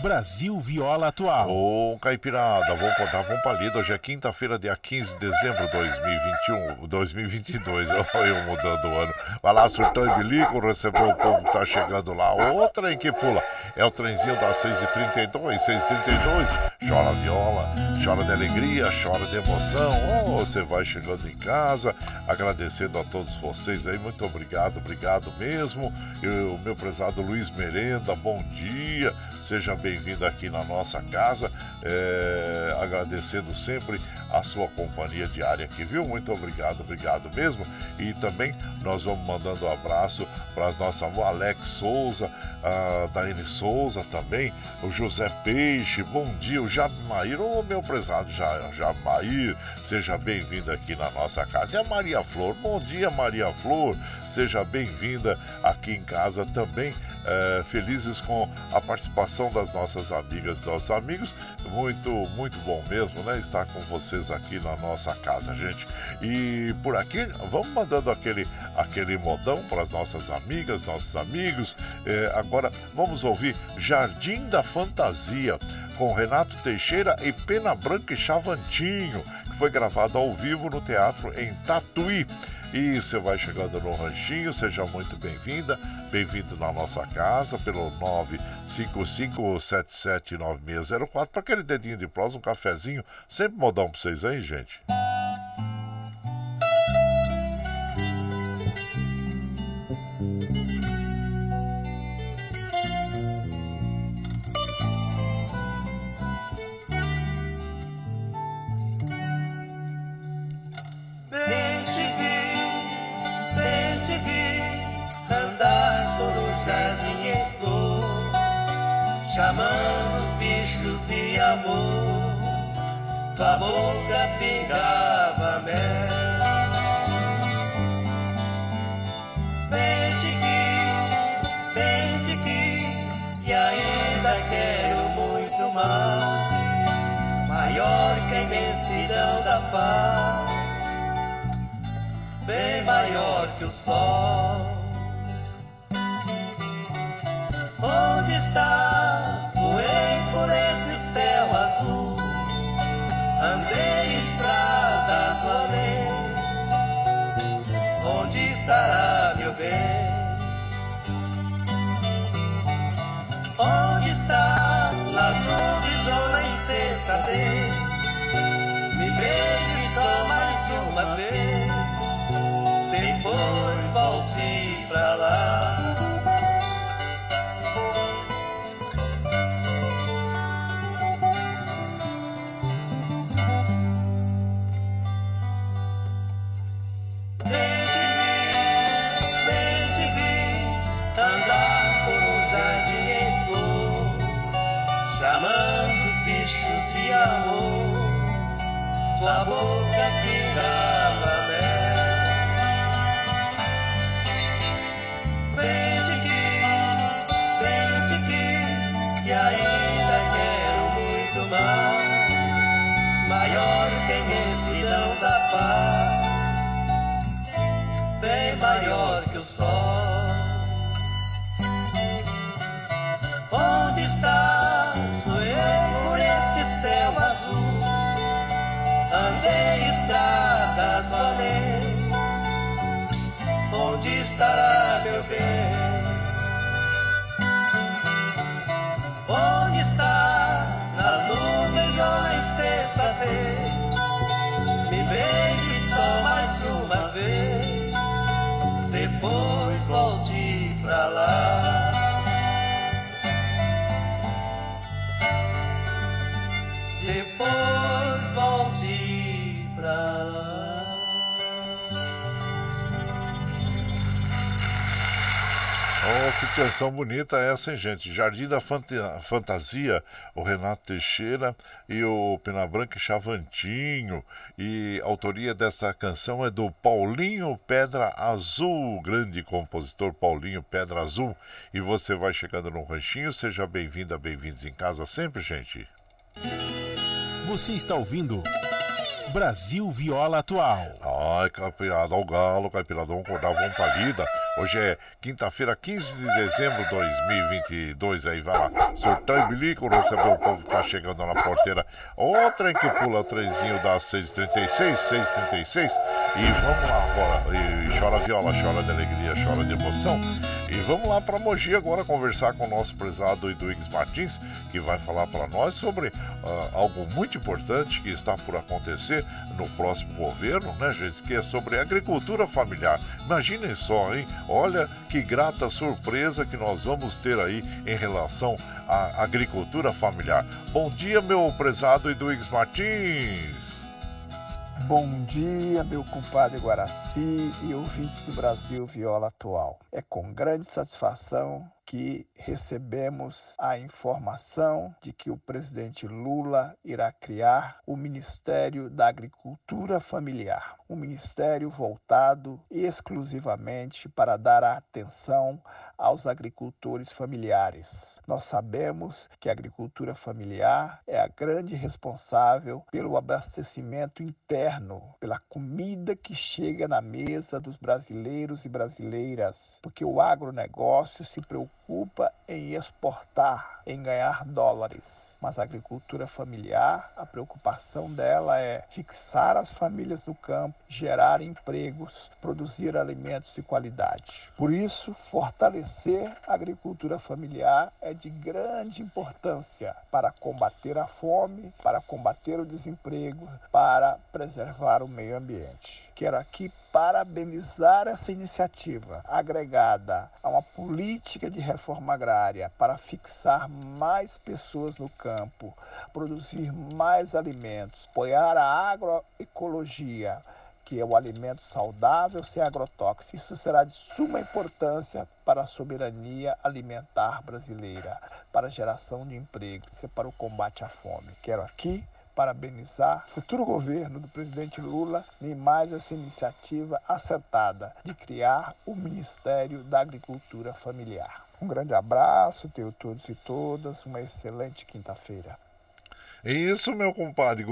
Brasil Viola Atual. Ô, Caipirada, vamos contar, vamos pra lida. Hoje é quinta-feira, dia quinze de dezembro de dois mil e vinte e um, dois mil e vinte e dois. Olha eu mudando o ano. Vai lá, surtão e bilico, recebeu o povo que tá chegando lá. Ô, trem que pula. É o trenzinho das seis e trinta e dois, seis e trinta e dois. Chora viola, chora de alegria, chora de emoção. Ô, você vai chegando em casa, agradecendo a todos vocês aí. Muito obrigado, obrigado mesmo. O meu prezado Luiz Merenda, bom dia. Seja bem bem-vindo aqui na nossa casa, é, agradecendo sempre a sua companhia diária aqui, viu? Muito obrigado, obrigado mesmo. E também nós vamos mandando um abraço para as nossas avó Alex Souza, a Daiane Souza também, o José Peixe, bom dia, o Jabmair, ô meu prezado Jabmair, seja bem-vindo aqui na nossa casa. E a Maria Flor, bom dia Maria Flor, seja bem-vinda aqui em casa também, é, felizes com a participação das nossas amigas, nossos amigos, muito, muito bom mesmo, né, estar com vocês aqui na nossa casa, gente. E por aqui, vamos mandando aquele, aquele modão para as nossas amigas, nossos amigos, é, agora vamos ouvir Jardim da Fantasia, com Renato Teixeira e Pena Branca e Chavantinho, que foi gravado ao vivo no teatro em Tatuí. E você vai chegando no ranchinho, seja muito bem-vinda, bem-vindo na nossa casa pelo nove cinco cinco, sete sete nove seis zero quatro, para aquele dedinho de prosa, um cafezinho, sempre modão para vocês aí, gente. Chamando os bichos de amor, tua boca pingava mel. Bem te quis, bem te quis, e ainda quero muito mais, maior que a imensidão da paz, bem maior que o sol. Onde estás? Voei por esse céu azul, andei estradas, orei. Onde estará, meu bem? Onde estás? Nas nuvens ou na insensatez? Me beije só mais uma vez, depois volte. o sol. Onde estás? Doei por este céu azul. Andei estradas, valei. Onde estará meu bem? Onde está nas nuvens jovem sensatez? Me beije só mais uma vez, depois volte pra lá. Depois volte pra lá. Oh, que canção bonita essa, hein, gente? Jardim da Fantasia, o Renato Teixeira e o Pena Branca e Chavantinho. E a autoria dessa canção é do Paulinho Pedra Azul, grande compositor Paulinho Pedra Azul. E você vai chegando no ranchinho, seja bem-vinda, bem-vindos em casa sempre, gente. Você está ouvindo Brasil Viola Atual. Ai, caipirada ao galo, caipirada, vamos acordar, vamos palida. Hoje é quinta-feira, quinze de dezembro de dois mil e vinte e dois. Aí vai lá, surtão e bilico, recebeu o povo que tá chegando na porteira. Outra em que pula, trenzinho das seis e trinta e seis, seis e trinta e seis. E vamos lá agora, e chora viola, chora de alegria, chora de emoção. E vamos lá para Mogi agora conversar com o nosso prezado Eduígues Martins, que vai falar para nós sobre uh, algo muito importante que está por acontecer no próximo governo, né, gente? Que é sobre agricultura familiar. Imaginem só, hein? Olha que grata surpresa que nós vamos ter aí em relação à agricultura familiar. Bom dia, meu prezado Eduígues Martins. Bom dia, meu compadre Guaraci e ouvintes do Brasil Viola Atual. É com grande satisfação que recebemos a informação de que o presidente Lula irá criar o Ministério da Agricultura Familiar, um ministério voltado exclusivamente para dar atenção aos agricultores familiares. Nós sabemos que a agricultura familiar é a grande responsável pelo abastecimento interno, pela comida que chega na mesa dos brasileiros e brasileiras, porque o agronegócio se preocupa Preocupa em exportar, em ganhar dólares. Mas a agricultura familiar, a preocupação dela é fixar as famílias no campo, gerar empregos, produzir alimentos de qualidade. Por isso, fortalecer a agricultura familiar é de grande importância para combater a fome, para combater o desemprego, para preservar o meio ambiente. Quero aqui parabenizar essa iniciativa agregada a uma política de reforma agrária para fixar mais pessoas no campo, produzir mais alimentos, apoiar a agroecologia, que é o alimento saudável sem agrotóxico. Isso será de suma importância para a soberania alimentar brasileira, para a geração de emprego, para o combate à fome. Quero aqui parabenizar o futuro governo do presidente Lula em mais essa iniciativa acertada de criar o Ministério da Agricultura Familiar. Um grande abraço, tenho todos e todas uma excelente quinta-feira. É isso, meu compadre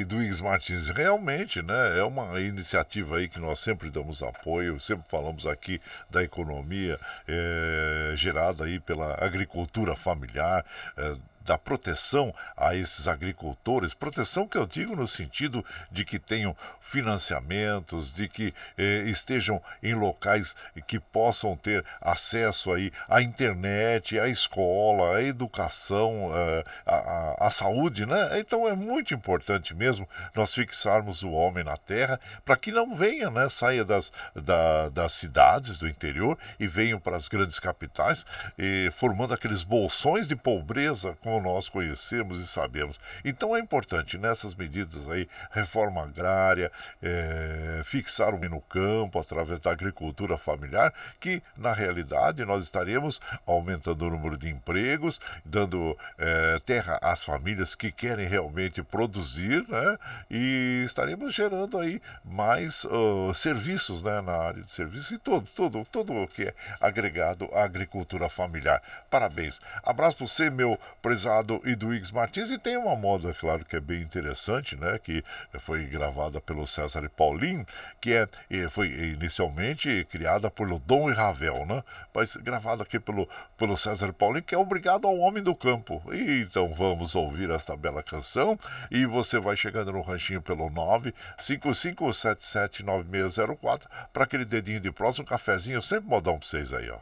Eduígues Martins, realmente, né, é uma iniciativa aí que nós sempre damos apoio, sempre falamos aqui da economia é, gerada aí pela agricultura familiar, é, da proteção a esses agricultores, proteção que eu digo no sentido de que tenham financiamentos, de que eh, estejam em locais que possam ter acesso aí à internet, à escola, à educação, à, à, à saúde, né? Então é muito importante mesmo nós fixarmos o homem na terra para que não venha, né, saia das, da, das cidades do interior e venham para as grandes capitais, eh, formando aqueles bolsões de pobreza com nós conhecemos e sabemos. Então é importante nessas medidas aí, reforma agrária, é, fixar o homem no campo através da agricultura familiar, que na realidade nós estaremos aumentando o número de empregos, dando é, terra às famílias que querem realmente produzir, né? E estaremos gerando aí mais uh, serviços, né? Na área de serviço e todo, todo, todo o que é agregado à agricultura familiar. Parabéns. Abraço para você, meu presidente Lousado e do Ix Martins. E tem uma moda, claro, que é bem interessante, né? Que foi gravada pelo César Paulinho, que é, foi inicialmente criada por Dom e Ravel, né? Mas gravada aqui pelo, pelo César Paulinho, que é Obrigado ao Homem do Campo. E então vamos ouvir esta bela canção. E você vai chegando no ranchinho pelo nove cinco cinco sete sete nove seis zero quatro para aquele dedinho de prosa, um cafezinho, sempre modão pra vocês aí, ó.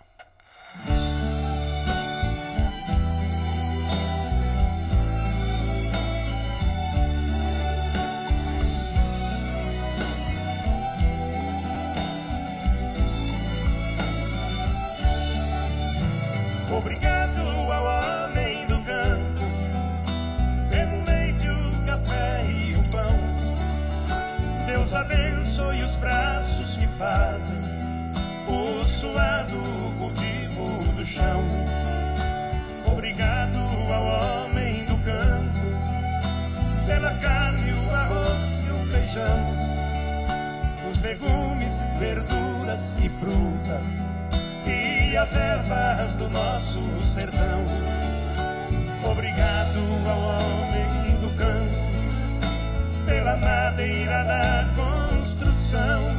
Obrigado ao homem do campo pelo leite, o café e o pão. Deus abençoe os braços que fazem o suado cultivo do chão. Obrigado ao homem do campo pela carne, o arroz e o feijão, os legumes, verduras e frutas e as ervas do nosso sertão. Obrigado ao homem do campo pela madeira da construção,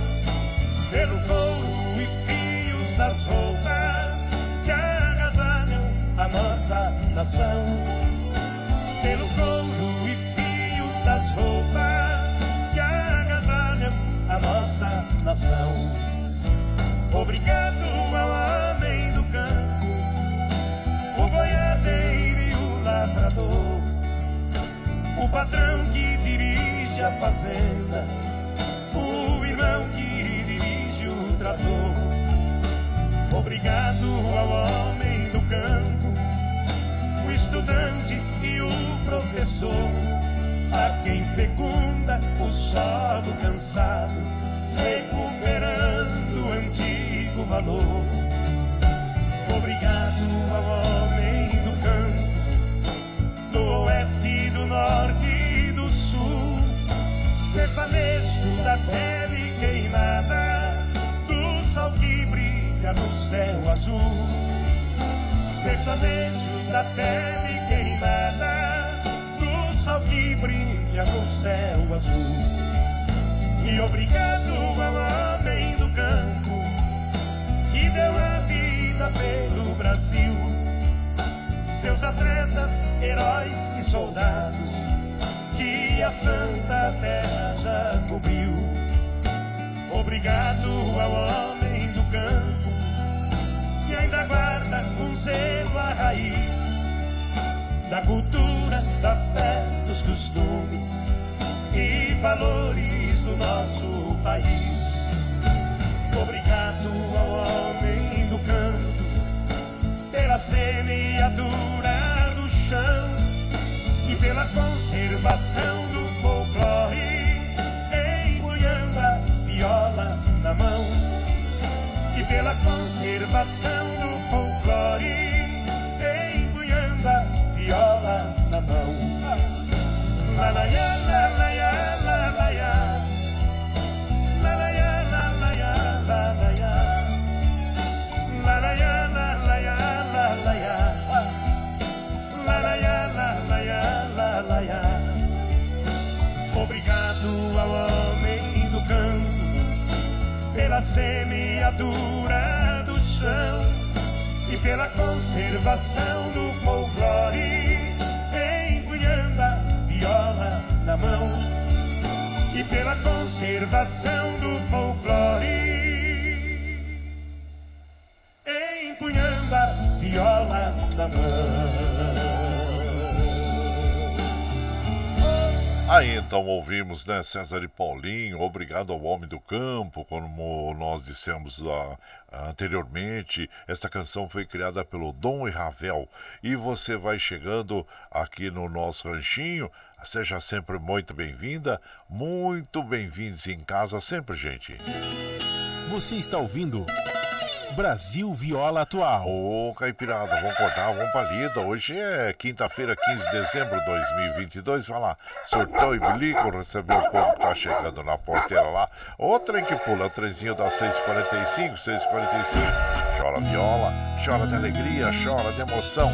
pelo couro e fios das roupas que agasalham a nossa nação. Pelo couro e fios das roupas que agasalham a nossa nação. Obrigado ao homem do campo, o boiadeiro e o lavrador, o patrão que dirige a fazenda, o irmão que dirige o trator. Obrigado ao homem do campo, o estudante e o professor, a quem fecunda o solo cansado, recuperando o antigo valor. Obrigado ao homem do campo, do oeste, do norte e do sul, sertanejo da pele queimada, do sol que brilha no céu azul. Sertanejo da pele queimada, do sol que brilha no céu azul. E obrigado ao homem do campo que deu a vida pelo Brasil, seus atletas, heróis e soldados, que a Santa Terra já cobriu. Obrigado ao homem do campo, que ainda guarda com zelo a raiz da cultura, da fé, dos costumes e valores do nosso país. Obrigado ao homem do campo pela semeadura do chão e pela conservação do folclore, empunhando a viola na mão. E pela conservação do folclore, empunhando a viola na mão. Lalaiá, lalaiá, lalaiá, lalaiá. Obrigado ao homem do campo pela semeadura do chão e pela conservação do folclore, empunhando a viola na mão. E pela conservação do folclore, empunhando a viola na mão. Aí então ouvimos, né, César e Paulinho, Obrigado ao Homem do Campo. Como nós dissemos lá anteriormente, esta canção foi criada pelo Dom e Ravel. E você vai chegando aqui no nosso ranchinho, seja sempre muito bem-vinda, muito bem-vindos em casa sempre, gente. Você está ouvindo Brasil Viola Atual. Ô, caipirada, vamos acordar, vamos pra lida. Hoje é quinta-feira, quinze de dezembro de dois mil e vinte e dois. Vai lá, sorteio e bilico, recebeu o povo que tá chegando na porteira lá. Ô, trem que pula, trenzinho das seis e quarenta e cinco, seis e quarenta e cinco. Chora viola, chora de alegria, chora de emoção.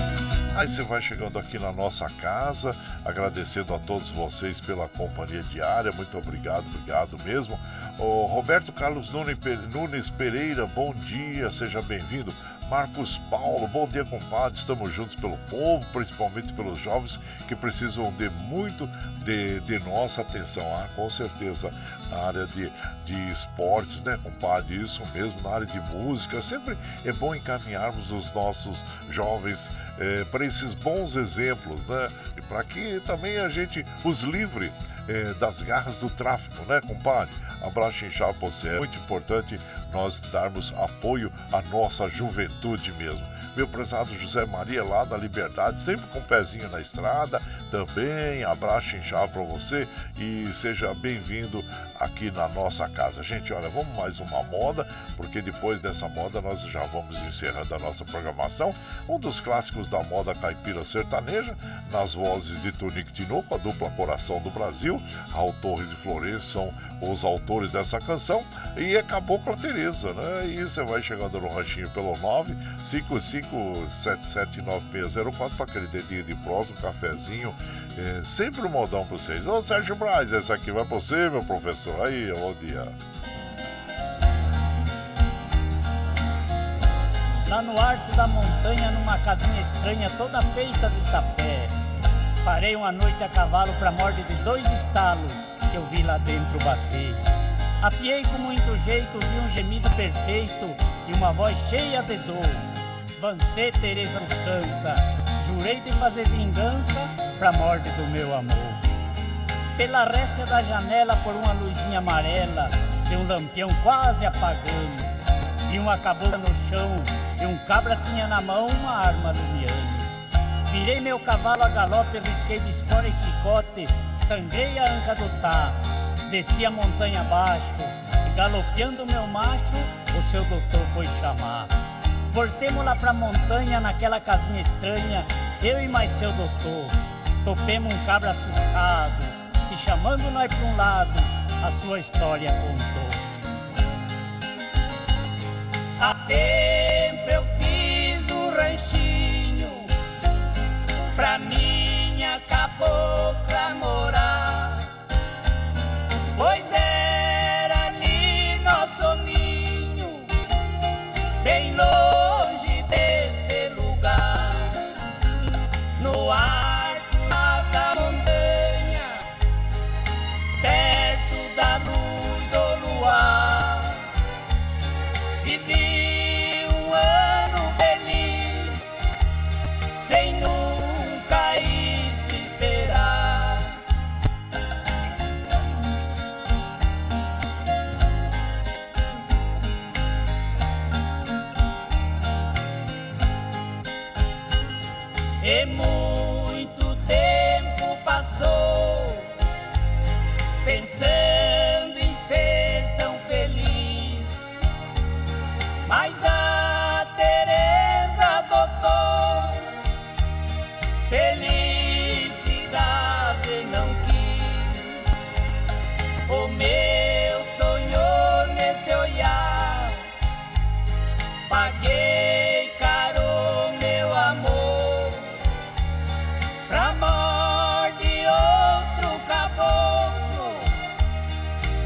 Aí você vai chegando aqui na nossa casa, agradecendo a todos vocês pela companhia diária, muito obrigado, obrigado mesmo. O Roberto Carlos Nunes Pereira, bom dia, seja bem-vindo. Marcos Paulo, bom dia, compadre, estamos juntos pelo povo, principalmente pelos jovens que precisam de muito de, de nossa atenção. Ah, com certeza, na área de, de esportes, né, compadre, isso mesmo, na área de música, sempre é bom encaminharmos os nossos jovens eh, para esses bons exemplos, né, e para que também a gente os livre eh, das garras do tráfico, né, compadre? Abraço inchado para você, é muito importante nós darmos apoio à nossa juventude mesmo. Meu prezado José Maria, lá da Liberdade, sempre com o pezinho na estrada, também abraço inchado para você e seja bem-vindo aqui na nossa casa. Gente, olha, vamos mais uma moda, porque depois dessa moda nós já vamos encerrando a nossa programação. Um dos clássicos da moda caipira sertaneja, nas vozes de Tunico Tinoco, a dupla Coração do Brasil, Raul Torres e Flores são os autores dessa canção, e é Cabocla Tereza, né? E você vai chegando no ranchinho pelo nove cinco cinco sete sete nove seis zero quatro para aquele dedinho de próximo, cafezinho, é, sempre um modão para vocês. Ô Sérgio Braz, essa aqui vai para você, meu professor, aí, bom dia. Lá no alto da montanha, numa casinha estranha, toda feita de sapé, parei uma noite a cavalo para morde de dois estalos que eu vi lá dentro bater. Apiei com muito jeito, vi um gemido perfeito e uma voz cheia de dor. Vancê, Tereza, descansa, jurei de fazer vingança pra morte do meu amor. Pela récia da janela, por uma luzinha amarela, de um lampião quase apagando, vi uma cabocla no chão e um cabra tinha na mão uma arma lumiando. Virei meu cavalo a galope, risquei de espora e chicote, sangrei a anca do tá, desci a montanha abaixo, e galopeando meu macho, o seu doutor foi chamar. Voltemos lá pra montanha, naquela casinha estranha, eu e mais seu doutor. Topemos um cabra assustado, e chamando nós pra um lado, a sua história contou. Há tempo eu fiz um ranchinho, pra minha cabocla morar. Pois era ali nosso ninho, bem longe deste lugar, no alto da montanha, perto da luz do luar. Vivi um ano feliz, sem nunca isto esperar. E muito tempo passou, pensando em ser tão feliz, mas a Tereza adotou, felicidade não quis. O meu sonho nesse olhar, paguei caro meu amor. Pra amor de outro caboclo,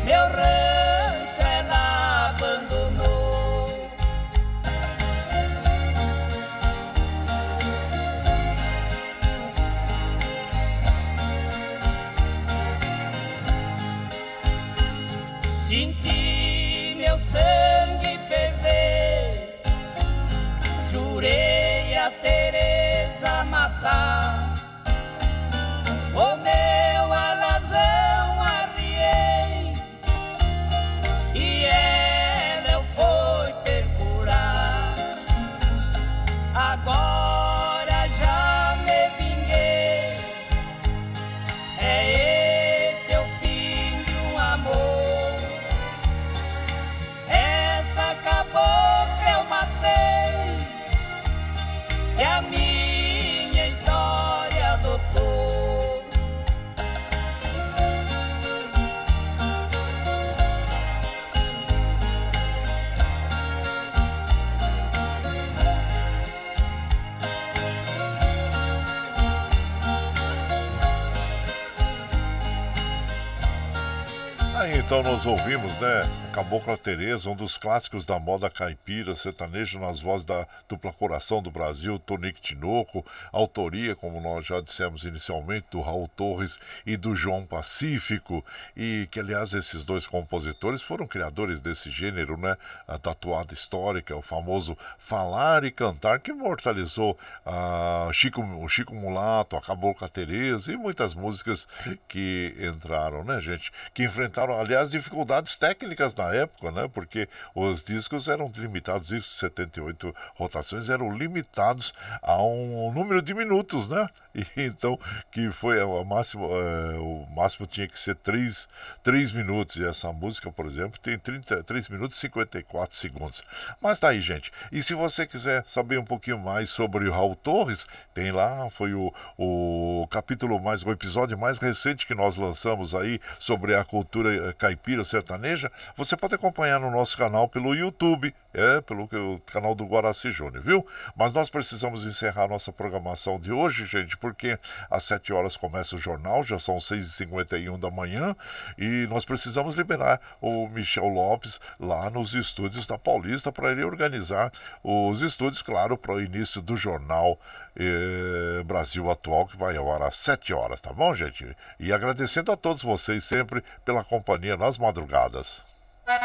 meu rancho ela abandonou. Senti meu sangue ferver, jurei a Tereza matar. O meu alazão arriei e ela eu fui percurar. Agora já me vinguei, é este o fim de um amor. É aí então nós ouvimos, né, Cabocla Tereza, um dos clássicos da moda caipira, sertanejo, nas vozes da dupla Coração do Brasil, Tonico Tinoco, autoria, como nós já dissemos inicialmente, do Raul Torres e do João Pacífico, e que, aliás, esses dois compositores foram criadores desse gênero, né, a tatuada histórica, o famoso falar e cantar, que imortalizou a Chico, o Chico Mulato, a Cabocla Tereza e muitas músicas que entraram, né, gente, que enfrentaram, aliás, dificuldades técnicas na na época, né? Porque os discos eram limitados, discos de setenta e oito rotações eram limitados a um número de minutos, né? E então, que foi a máximo, é, o máximo tinha que ser três, três minutos, e essa música, por exemplo, tem trinta, três minutos e cinquenta e quatro segundos. Mas tá aí, gente. E se você quiser saber um pouquinho mais sobre o Raul Torres, tem lá, foi o, o capítulo mais, o episódio mais recente que nós lançamos aí sobre a cultura caipira sertaneja. Você Você pode acompanhar no nosso canal pelo YouTube, é, pelo o canal do Guaraci Júnior, viu? Mas nós precisamos encerrar nossa programação de hoje, gente, porque às sete horas começa o jornal, já são seis e cinquenta e um da manhã, e nós precisamos liberar o Michel Lopes lá nos estúdios da Paulista para ele organizar os estúdios, claro, para o início do jornal eh, Brasil Atual, que vai ao ar às sete horas, tá bom, gente? E agradecendo a todos vocês sempre pela companhia nas madrugadas. Tchau,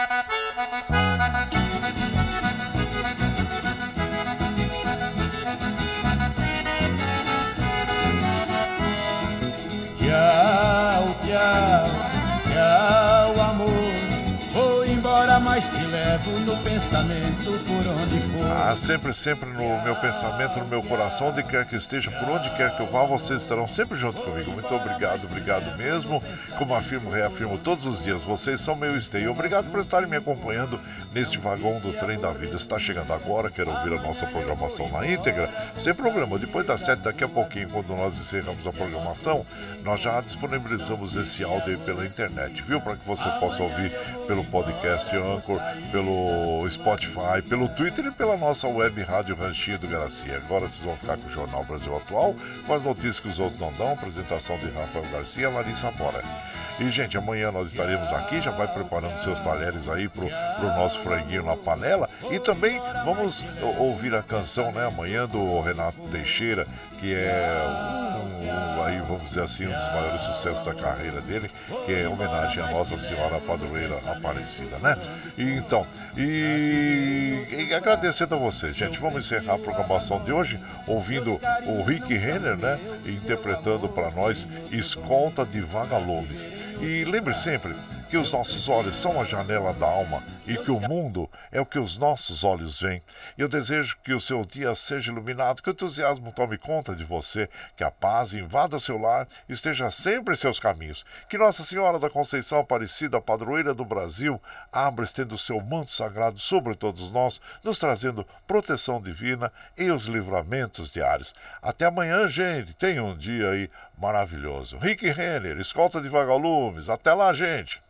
tchau, tchau, amor. Vou embora, mas te levo no pensamento por onde for. Ah, sempre, sempre no meu pensamento, no meu coração, onde quer que esteja, por onde quer que eu vá, vocês estarão sempre junto comigo. Muito obrigado, obrigado mesmo. Como afirmo, reafirmo todos os dias, vocês são meu esteio. Obrigado por estarem me acompanhando neste vagão do trem da vida. Está chegando agora, quero ouvir a nossa programação na íntegra, sem problema. Depois das sete, daqui a pouquinho, quando nós encerramos a programação, nós já disponibilizamos esse áudio aí pela internet, viu? Para que você possa ouvir pelo podcast Anchor, pelo Spotify, pelo Twitter e pela nossa web rádio Ranchinho do Guaraci. Agora vocês vão ficar com o Jornal Brasil Atual, com as notícias que os outros não dão, apresentação de Rafael Garcia e Larissa Bora. E, gente, amanhã nós estaremos aqui, já vai preparando seus talheres aí pro, pro nosso franguinho na panela. E também vamos ouvir a canção, né, amanhã do Renato Teixeira, que é um, um, aí, vamos dizer assim, um dos maiores sucessos da carreira dele, que é homenagem à Nossa Senhora Padroeira Aparecida, né? E, então, e, e agradecendo a vocês, gente, vamos encerrar a programação de hoje ouvindo o Rick Renner, né, interpretando para nós Escolta de Vagalumes. E lembre sempre que os nossos olhos são a janela da alma e que o mundo é o que os nossos olhos veem. Eu desejo que o seu dia seja iluminado, que o entusiasmo tome conta de você, que a paz invada seu lar, esteja sempre em seus caminhos. Que Nossa Senhora da Conceição Aparecida, padroeira do Brasil, abra estendo o seu manto sagrado sobre todos nós, nos trazendo proteção divina e os livramentos diários. Até amanhã, gente. Tenha um dia aí maravilhoso. Rick Renner, Escolta de Vagalumes. Até lá, gente.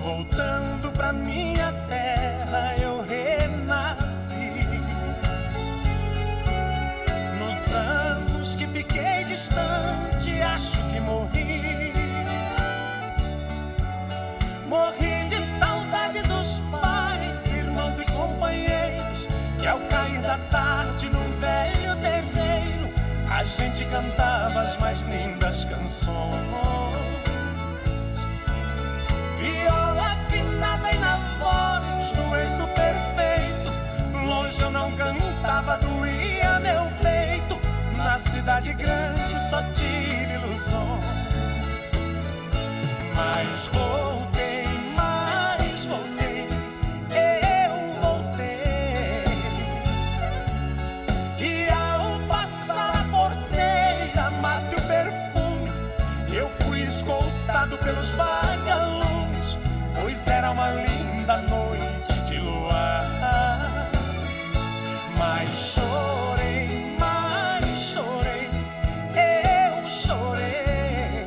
Voltando pra minha terra, eu renasci. Nos anos que fiquei distante, acho que morri. Morri de saudade dos pais, irmãos e companheiros, que ao cair da tarde num velho terreiro a gente cantava as mais lindas canções. Viola afinada e na voz no eito perfeito, longe eu não cantava, doía meu peito. Na cidade grande só tive ilusão, mas voltei. Pelos vagalumes, pois era uma linda noite de luar. Mas chorei, mas chorei, eu chorei.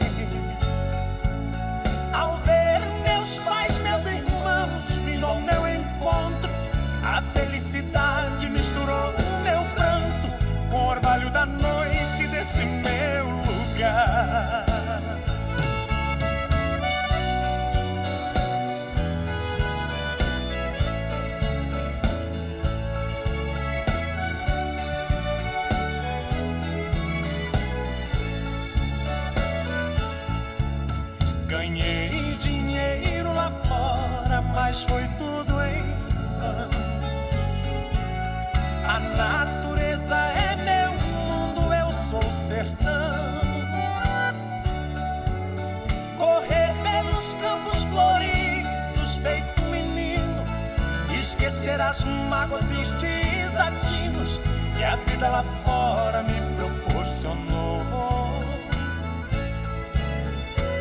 esquecer as mágoas e os desatinos que a vida lá fora me proporcionou.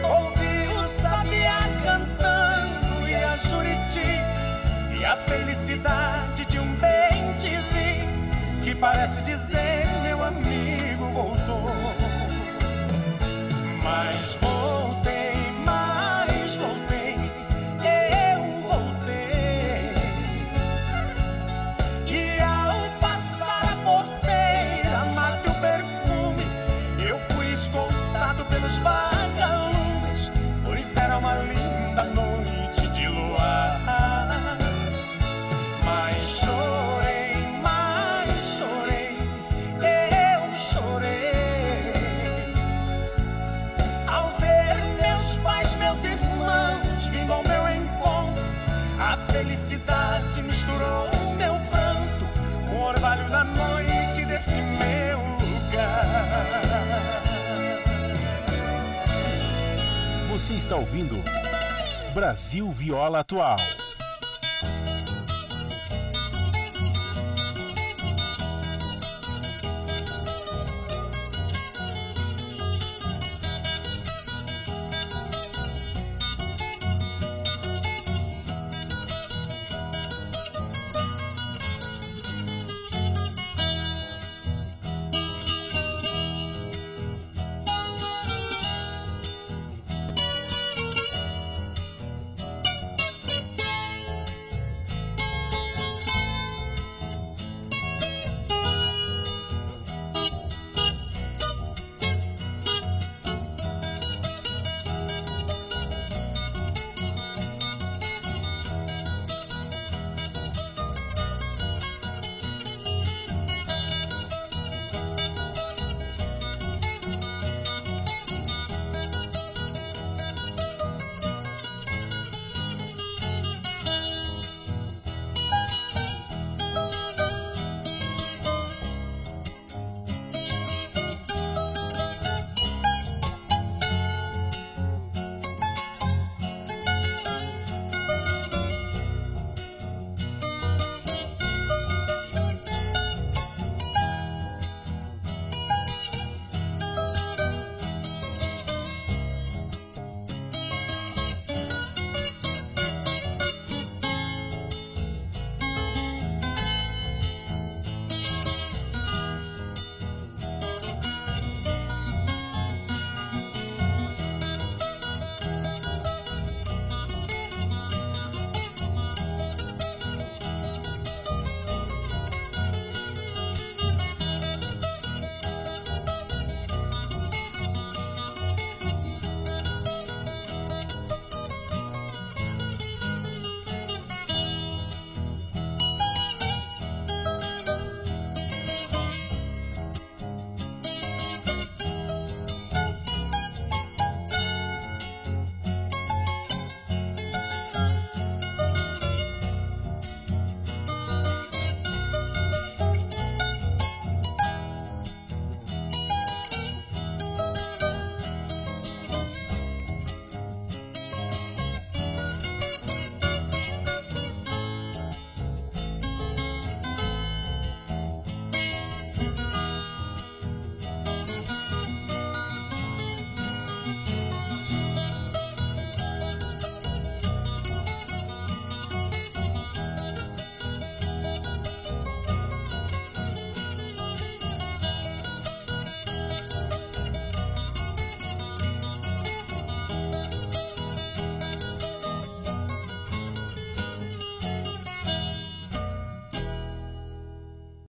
Ouvi o sabiá cantando e a juriti e a felicidade de um bem-te-vi que parece dizer: meu amigo voltou. Mas voltei, mas voltei, eu voltei. E ao passar a porteira, mate o perfume, eu fui escoltado pelos vagalumes, pois era uma linda noite de luar. Mas chorei. Felicidade misturou meu pranto com o orvalho da noite desse meu lugar. Você está ouvindo Brasil Viola Atual.